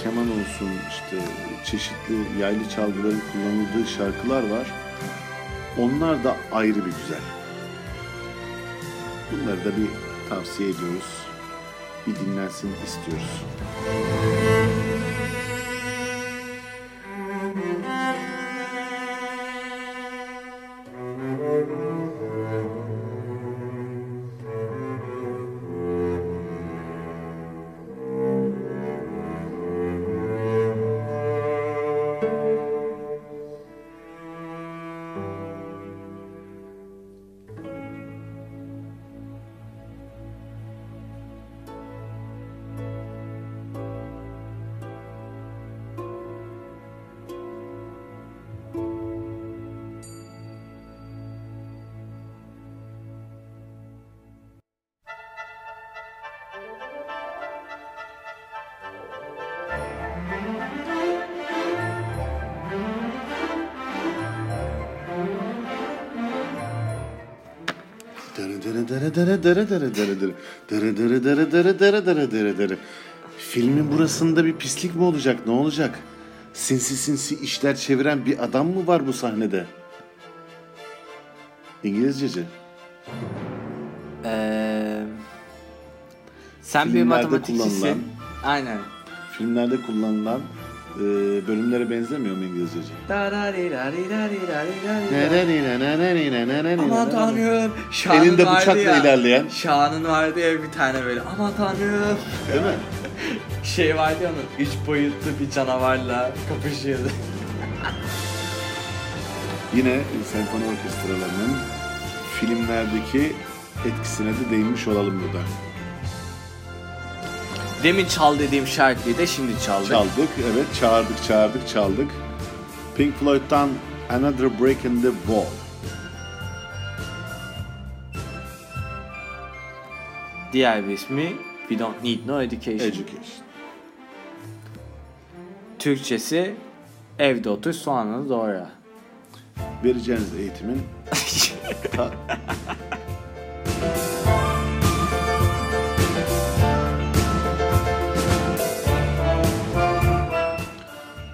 keman olsun, işte çeşitli yaylı çalgıların kullanıldığı şarkılar var. Onlar da ayrı bir güzel. Bunları da bir tavsiye ediyoruz. Bir dinlensin istiyoruz. dere dere dere dere dere dere dere dere dere dere dere dere dere dere. Filmin burasında bir pislik mi olacak, ne olacak? Sinsi sinsi işler çeviren bir adam mı var bu sahnede? İngilizceci. Sen bir matematikçisin. Aynen. Filmlerde kullanılan bölümlere benzemiyor mu İngilizceci? Aman tanrım. Elinde bıçakla ilerleyen. Şahan'ın vardı ya bir tane böyle. Aman tanrım. Değil mi? Şey vardı ya onun. 3 boyutlu bir canavarla kapışıyordu. Yine senfoni orkestralarının filmlerdeki etkisine de değinmiş olalım burada. Demin çal dediğim şarkıyı da şimdi çaldık. Çaldık, evet, çaldık. Pink Floyd'dan Another Break in the Wall. Diğer bir ismi We Don't Need No Education. Türkçesi evde otur soğanını doğra. Vereceğiniz eğitimin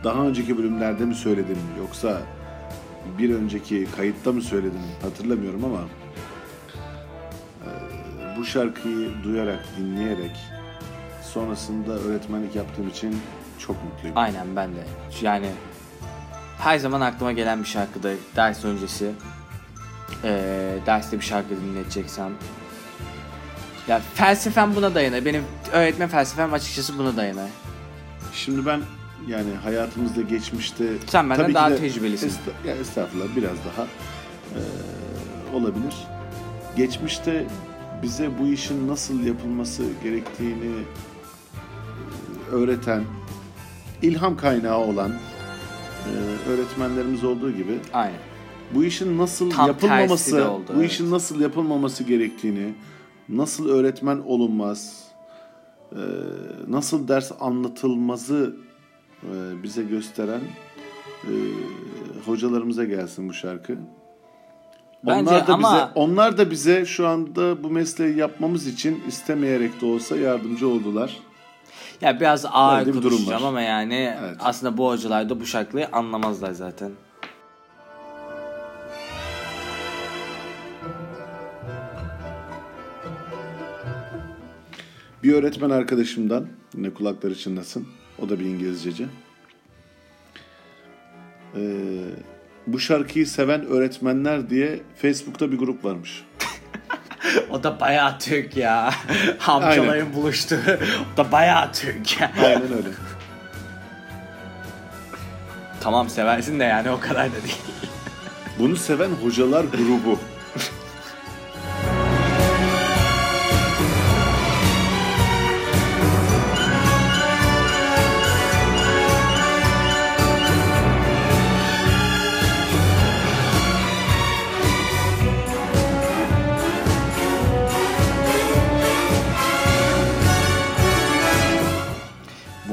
daha önceki bölümlerde mi söyledim yoksa bir önceki kayıtta mı söyledim hatırlamıyorum ama bu şarkıyı duyarak, dinleyerek sonrasında öğretmenlik yaptığım için çok mutluyum. Aynen, ben de. Yani her zaman aklıma gelen bir şarkıda ders öncesi derste bir şarkı dinleteceksem. Ya felsefem buna dayanır. Benim öğretmen felsefem açıkçası buna dayanır. Şimdi ben yani hayatımızda geçmişte... Sen benden daha tecrübelisin. Estağfurullah biraz daha olabilir. Geçmişte bize bu işin nasıl yapılması gerektiğini öğreten, ilham kaynağı olan öğretmenlerimiz olduğu gibi. Aynen. Bu işin nasıl yapılmaması gerektiğini, nasıl öğretmen olunmaz, nasıl ders anlatılması bize gösteren hocalarımıza gelsin bu şarkı. Bence onlar da bize şu anda bu mesleği yapmamız için istemeyerek de olsa yardımcı oldular. Ya biraz ağır konuşacağım ama yani evet. Aslında bu hocalar da bu şarkıyı anlamazlar zaten. Bir öğretmen arkadaşımdan, yine kulakları çınlasın, o da bir İngilizceci. Bu şarkıyı seven öğretmenler diye Facebook'ta bir grup varmış. O da bayağı Türk ya. Amcaların buluştuğu. O da bayağı Türk ya. Aynen öyle. Tamam, seversin de yani o kadar da değil. Bunu seven hocalar grubu.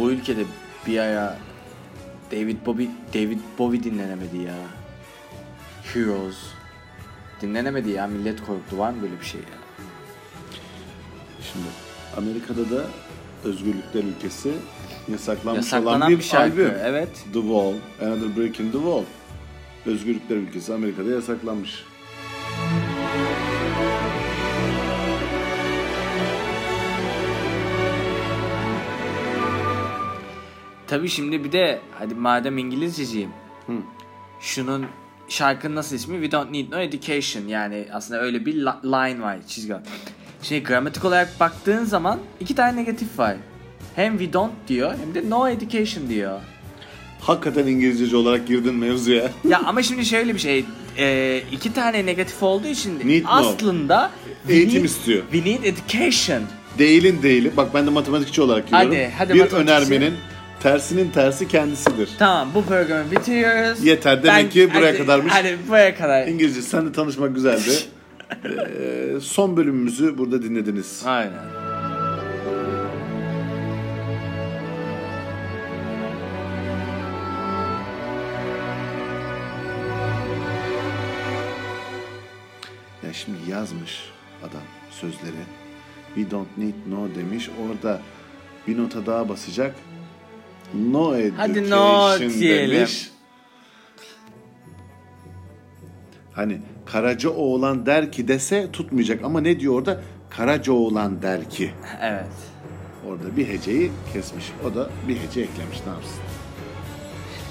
Ülkede bir ara David Bowie dinlenemedi ya. Heroes dinlenemedi ya, millet korktu, var mı böyle bir şey ya? Şimdi Amerika'da da Özgürlükler Ülkesi yasaklanmış olan bir şarkı, albüm. Evet. The Wall, Another Break in the Wall. Özgürlükler Ülkesi Amerika'da yasaklanmış. Tabii şimdi bir de hadi madem İngilizceciyim. Şunun şarkının nasıl ismi? We Don't Need No Education. Yani aslında öyle bir line var, çizgi var. Şimdi gramatik olarak baktığın zaman iki tane negatif var. Hem we don't diyor hem de no education diyor. Hakikaten İngilizceci olarak girdin mevzuya. Ya ama şimdi şöyle bir şey. İki tane negatif olduğu için need aslında no. Eğitim istiyor. We need education. Değilin. Bak ben de matematikçi olarak giriyorum. Hadi bir önermenin tersinin tersi kendisidir. Tamam, bu programı bitiriyoruz. Yeter demek ki buraya kadarmış. Hadi buraya kadar. İngilizce seninle tanışmak güzeldi. Son bölümümüzü burada dinlediniz. Aynen. Ya şimdi yazmış adam. sözleri. We don't need no demiş. Orada bir nota daha basacak. No education no demiş. Diyelim. Hani Karacaoğlan der ki dese tutmayacak. Ama ne diyor orada? Karacaoğlan der ki. Evet. Orada bir heceyi kesmiş. O da bir hece eklemiş. Ne yapsın?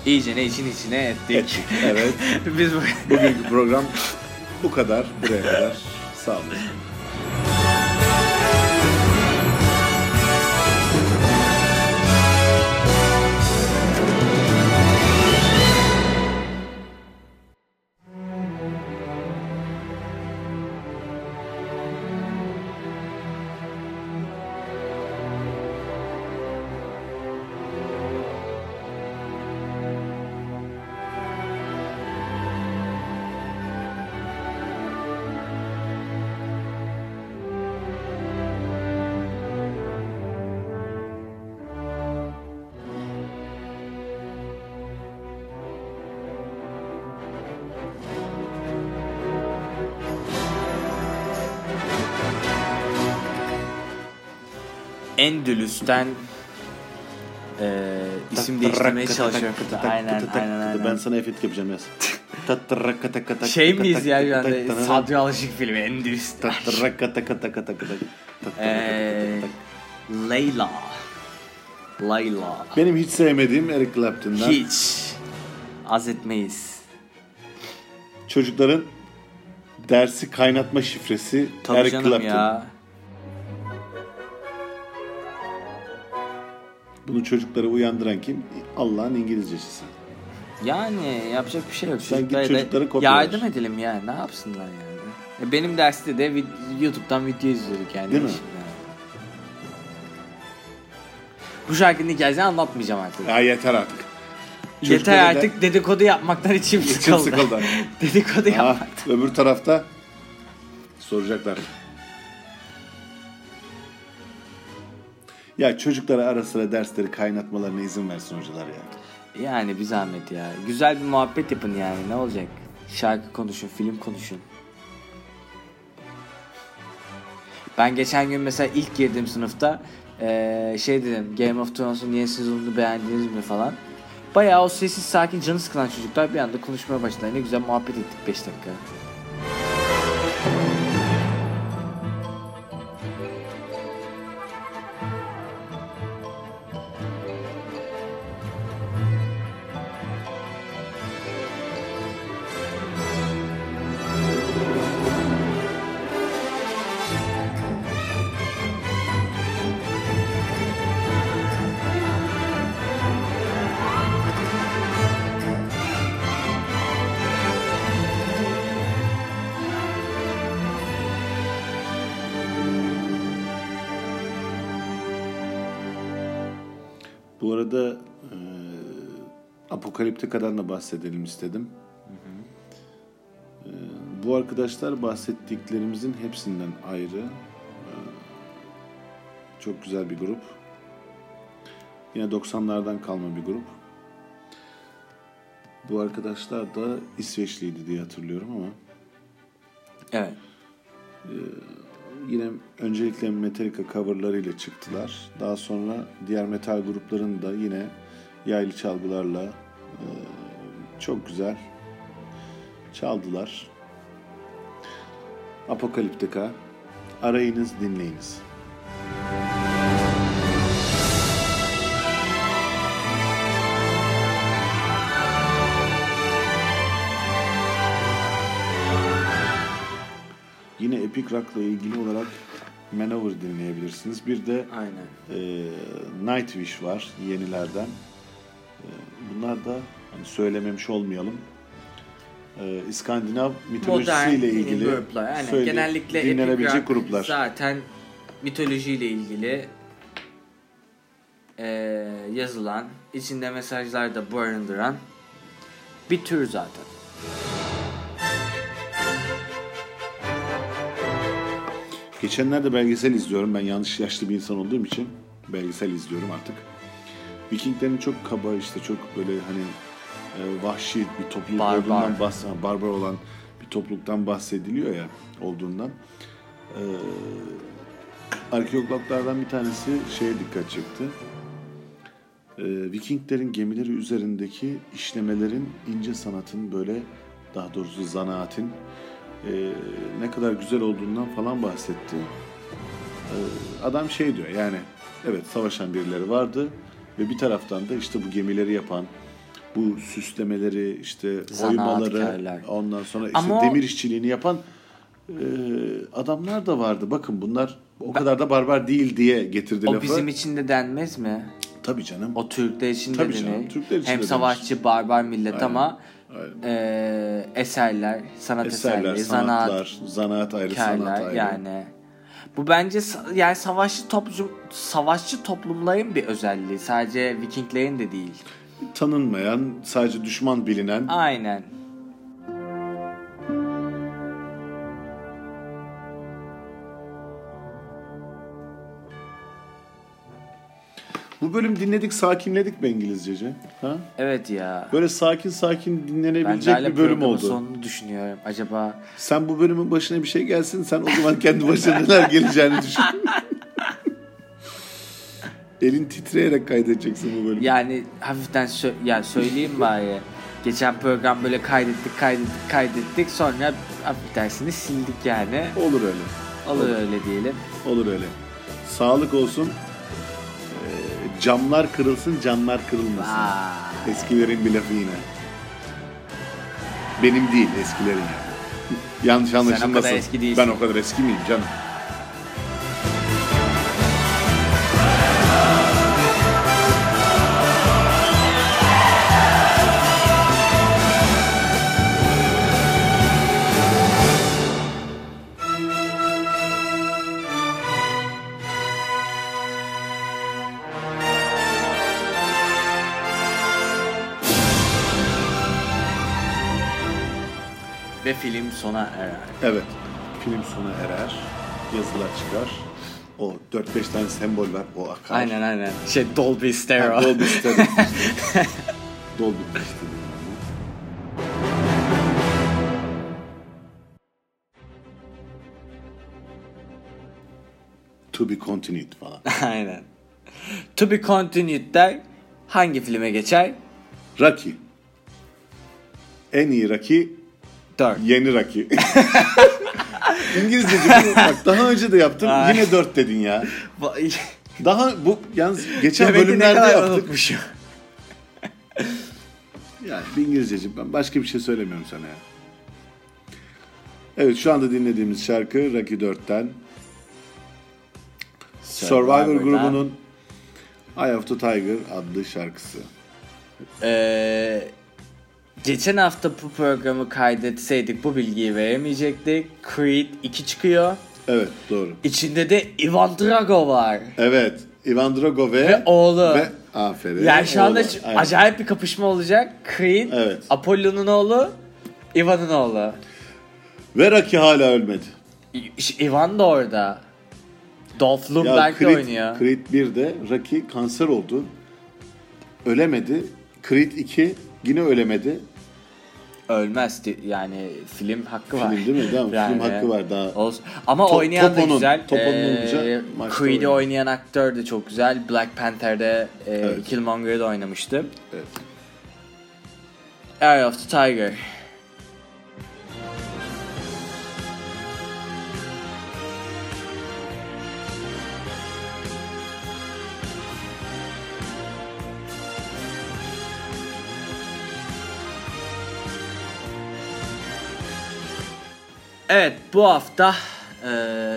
İyicene içine ettik. Evet. Biz bugünkü program bu kadar. Buraya kadar. Sağ olun. Endülüs'ten isim değiştirmeye çalışıyorum. Aynen. Ben sana efekt yapacağım yaz. Şey miyiz ya bir anda Sadri Alışık filmi Endülüs. Leyla. Benim hiç sevmediğim Eric Clapton'dan. Hiç. Az etmeyiz. Çocukların dersi kaynatma şifresi Eric Clapton. Ya. Bunu çocuklara uyandıran kim? Allah'ın İngilizcesi. Yani yapacak bir şey yok. Sen git çocuklara kopya ver. Yardım edelim ya. Ne yapsınlar yani? Benim derste de YouTube'dan video izliyorduk yani. Değil mi? Bu şarkının hikayesini anlatmayacağım artık. Ya yeter artık. Çocuklara yeter artık dedikodu yapmaktan içim sıkıldı. Dedikodu yapmaktan. Öbür tarafta soracaklar. Ya çocuklara ara sıra dersleri kaynatmalarına izin versin hocalar ya. Yani bir zahmet ya. Güzel bir muhabbet yapın yani, ne olacak? Şarkı konuşun, film konuşun. Ben geçen gün mesela ilk girdiğim sınıfta şey dedim, Game of Thrones'un yeni sezonunu beğendiniz mi falan. Bayağı o sessiz sakin canı sıkılan çocuklar bir anda konuşmaya başladı. Ne güzel muhabbet ettik 5 dakika. Bu arada Apokaliptika'dan da bahsedelim istedim. Hı hı. Bu arkadaşlar bahsettiklerimizin hepsinden ayrı. Çok güzel bir grup. Yine 90'lardan kalma bir grup. Bu arkadaşlar da İsveçliydi diye hatırlıyorum ama. Evet. Yine öncelikle Metallica coverlarıyla çıktılar. Daha sonra diğer metal grupların da yine yaylı çalgılarla çok güzel çaldılar. Apokaliptika. Arayınız, dinleyiniz. Yine Epic Rock'la ilgili olarak Manowar dinleyebilirsiniz. Bir de Nightwish var yenilerden. Bunlar da hani söylememiş olmayalım. İskandinav mitolojisiyle ilgili genellikle dinlenebilecek Epic Rock gruplar. Zaten mitolojiyle ilgili yazılan, içinde mesajlar da barındıran bir tür zaten. Geçenlerde belgesel izliyorum. Ben yanlış yaşlı bir insan olduğum için belgesel izliyorum artık. Vikinglerin çok kaba işte çok böyle hani vahşi bir topluluk olduğundan bahsediyor. Barbar olan bir topluluktan bahsediliyor ya olduğundan. Arkeologlardan bir tanesi şeye dikkat çekti. Vikinglerin gemileri üzerindeki işlemelerin, ince sanatın, böyle daha doğrusu zanaatin ne kadar güzel olduğundan falan bahsetti. Adam şey diyor yani, evet savaşan birileri vardı ve bir taraftan da işte bu gemileri yapan, bu süslemeleri, işte oymaları, ondan sonra işte demir işçiliğini yapan adamlar da vardı. Bakın bunlar o kadar da barbar değil diye getirdi lafı. O bizim için de denmez mi? Tabii canım. O Türkler için de denir. Hem savaşçı, barbar millet aynen, ama aynen. Eserler, sanatlar, zanaat ayrı, sanat ayrı. Yani. Bu bence yani savaşçı toplumların bir özelliği. Sadece Vikinglerin de değil. Tanınmayan, sadece düşman bilinen. Aynen. Bu bölüm dinledik, sakinledik mi İngilizcece? Ha? Evet ya. Böyle sakin dinlenebilecek bir bölüm oldu. Ben sonunu düşünüyorum. Acaba... Sen bu bölümün başına bir şey gelsin, sen o zaman kendi başına neler geleceğini düşün. Elin titreyerek kaydedeceksin bu bölümü. Yani hafiften söyleyeyim bari. Geçen program böyle kaydettik. Sonra hafiftersini sildik yani. Olur öyle diyelim. Olur öyle. Sağlık olsun. Camlar kırılsın, canlar kırılmasın. Eskilerin bir lafı yine. Benim değil, eskilerin. Yanlış anlaşılmasın. Sen o kadar eski değilsin. Ben o kadar eski miyim canım? Film sona erer. Evet. Film sona erer. Yazılar çıkar. O 4-5 tane sembol var. O akar. Aynen. Dolby Stereo. Dolby Stereo. To be continued falan. Aynen. To be continued der. Hangi filme geçer? Rocky. En iyi Rocky. Yeni Rocky. İngilizce gibi bak, daha önce de yaptım. Ay. Yine 4 dedin ya. Daha bu yalnız geçen bölümlerde yaptık. Yani bir İngilizceciğim, ben başka bir şey söylemiyorum sana ya. Evet, şu anda dinlediğimiz şarkı Rocky 4'ten. Survivor grubunun Eye of the Tiger adlı şarkısı. Geçen hafta bu programı kaydetseydik bu bilgiyi veremeyecektik. Creed 2 çıkıyor. Evet, doğru. İçinde de Ivan Drago var. Evet, Ivan Drago ve oğlu. Ve aferin. Yani şu anda acayip bir kapışma olacak. Creed, evet. Apollo'nun oğlu, Ivan'ın oğlu. Ve Rocky hala ölmedi. Ivan da orada. Dolph Lundgren de oynuyor. Creed 1'de Rocky kanser oldu. Ölemedi. Creed 2 yine ölemedi. Ölmez yani, film hakkı var. Film değil mi? Değil mi? Yani, film hakkı var daha. Olsun. Ama oynayan da güzel. Creed'i oynayan aktör de çok güzel. Black Panther'de evet. Killmonger'da oynamıştı. Evet. Eye of the Tiger. Evet, bu hafta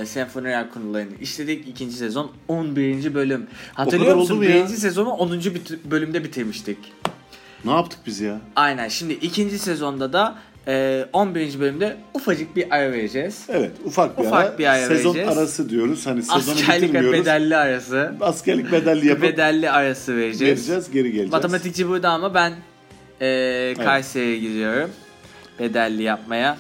senfoniler konularını işledik. 2. sezon 11. bölüm. Hatırlıyor musun? 1. sezonu 10. bölümde bitirmiştik. Ne yaptık biz ya? Aynen, şimdi 2. sezonda da 11. bölümde ufacık bir ara vereceğiz. Evet, ufak bir ara sezon vereceğiz. Sezon arası diyoruz. Hani sezonu bitirmiyoruz. Bedelli arası. Askerlik bedelli yapıp bedelli arası vereceğiz. Geri geleceğiz. Matematikçi burada ama ben Kayseri'ye gidiyorum bedelli yapmaya.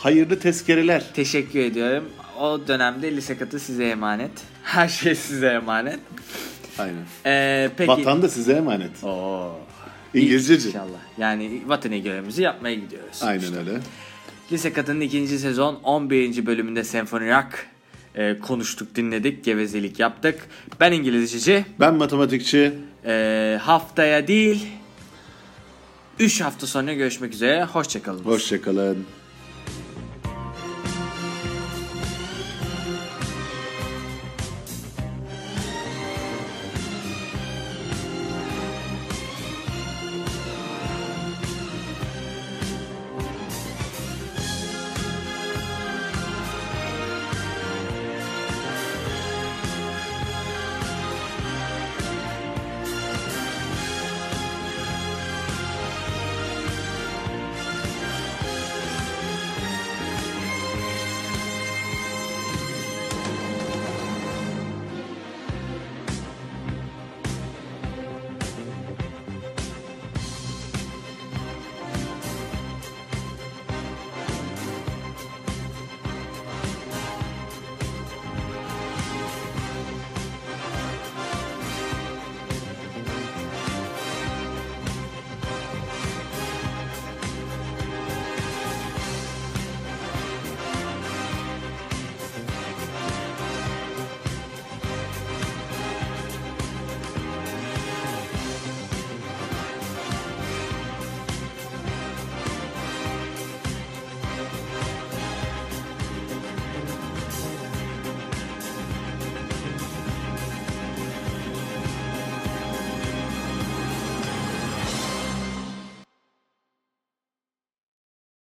Hayırlı tezkereler. Teşekkür ediyorum. O dönemde Lisekatı size emanet. Her şey size emanet. Aynen. Peki. Vatan da size emanet. İngilizceci. İnşallah. Yani vatani görevimizi yapmaya gidiyoruz. Aynen işte. Öyle. Lisekatı'nın 2. sezon 11. bölümünde senfoni rock konuştuk, dinledik, gevezelik yaptık. Ben İngilizceci. Ben matematikçi. Haftaya değil, 3 hafta sonra görüşmek üzere. Hoşçakalın.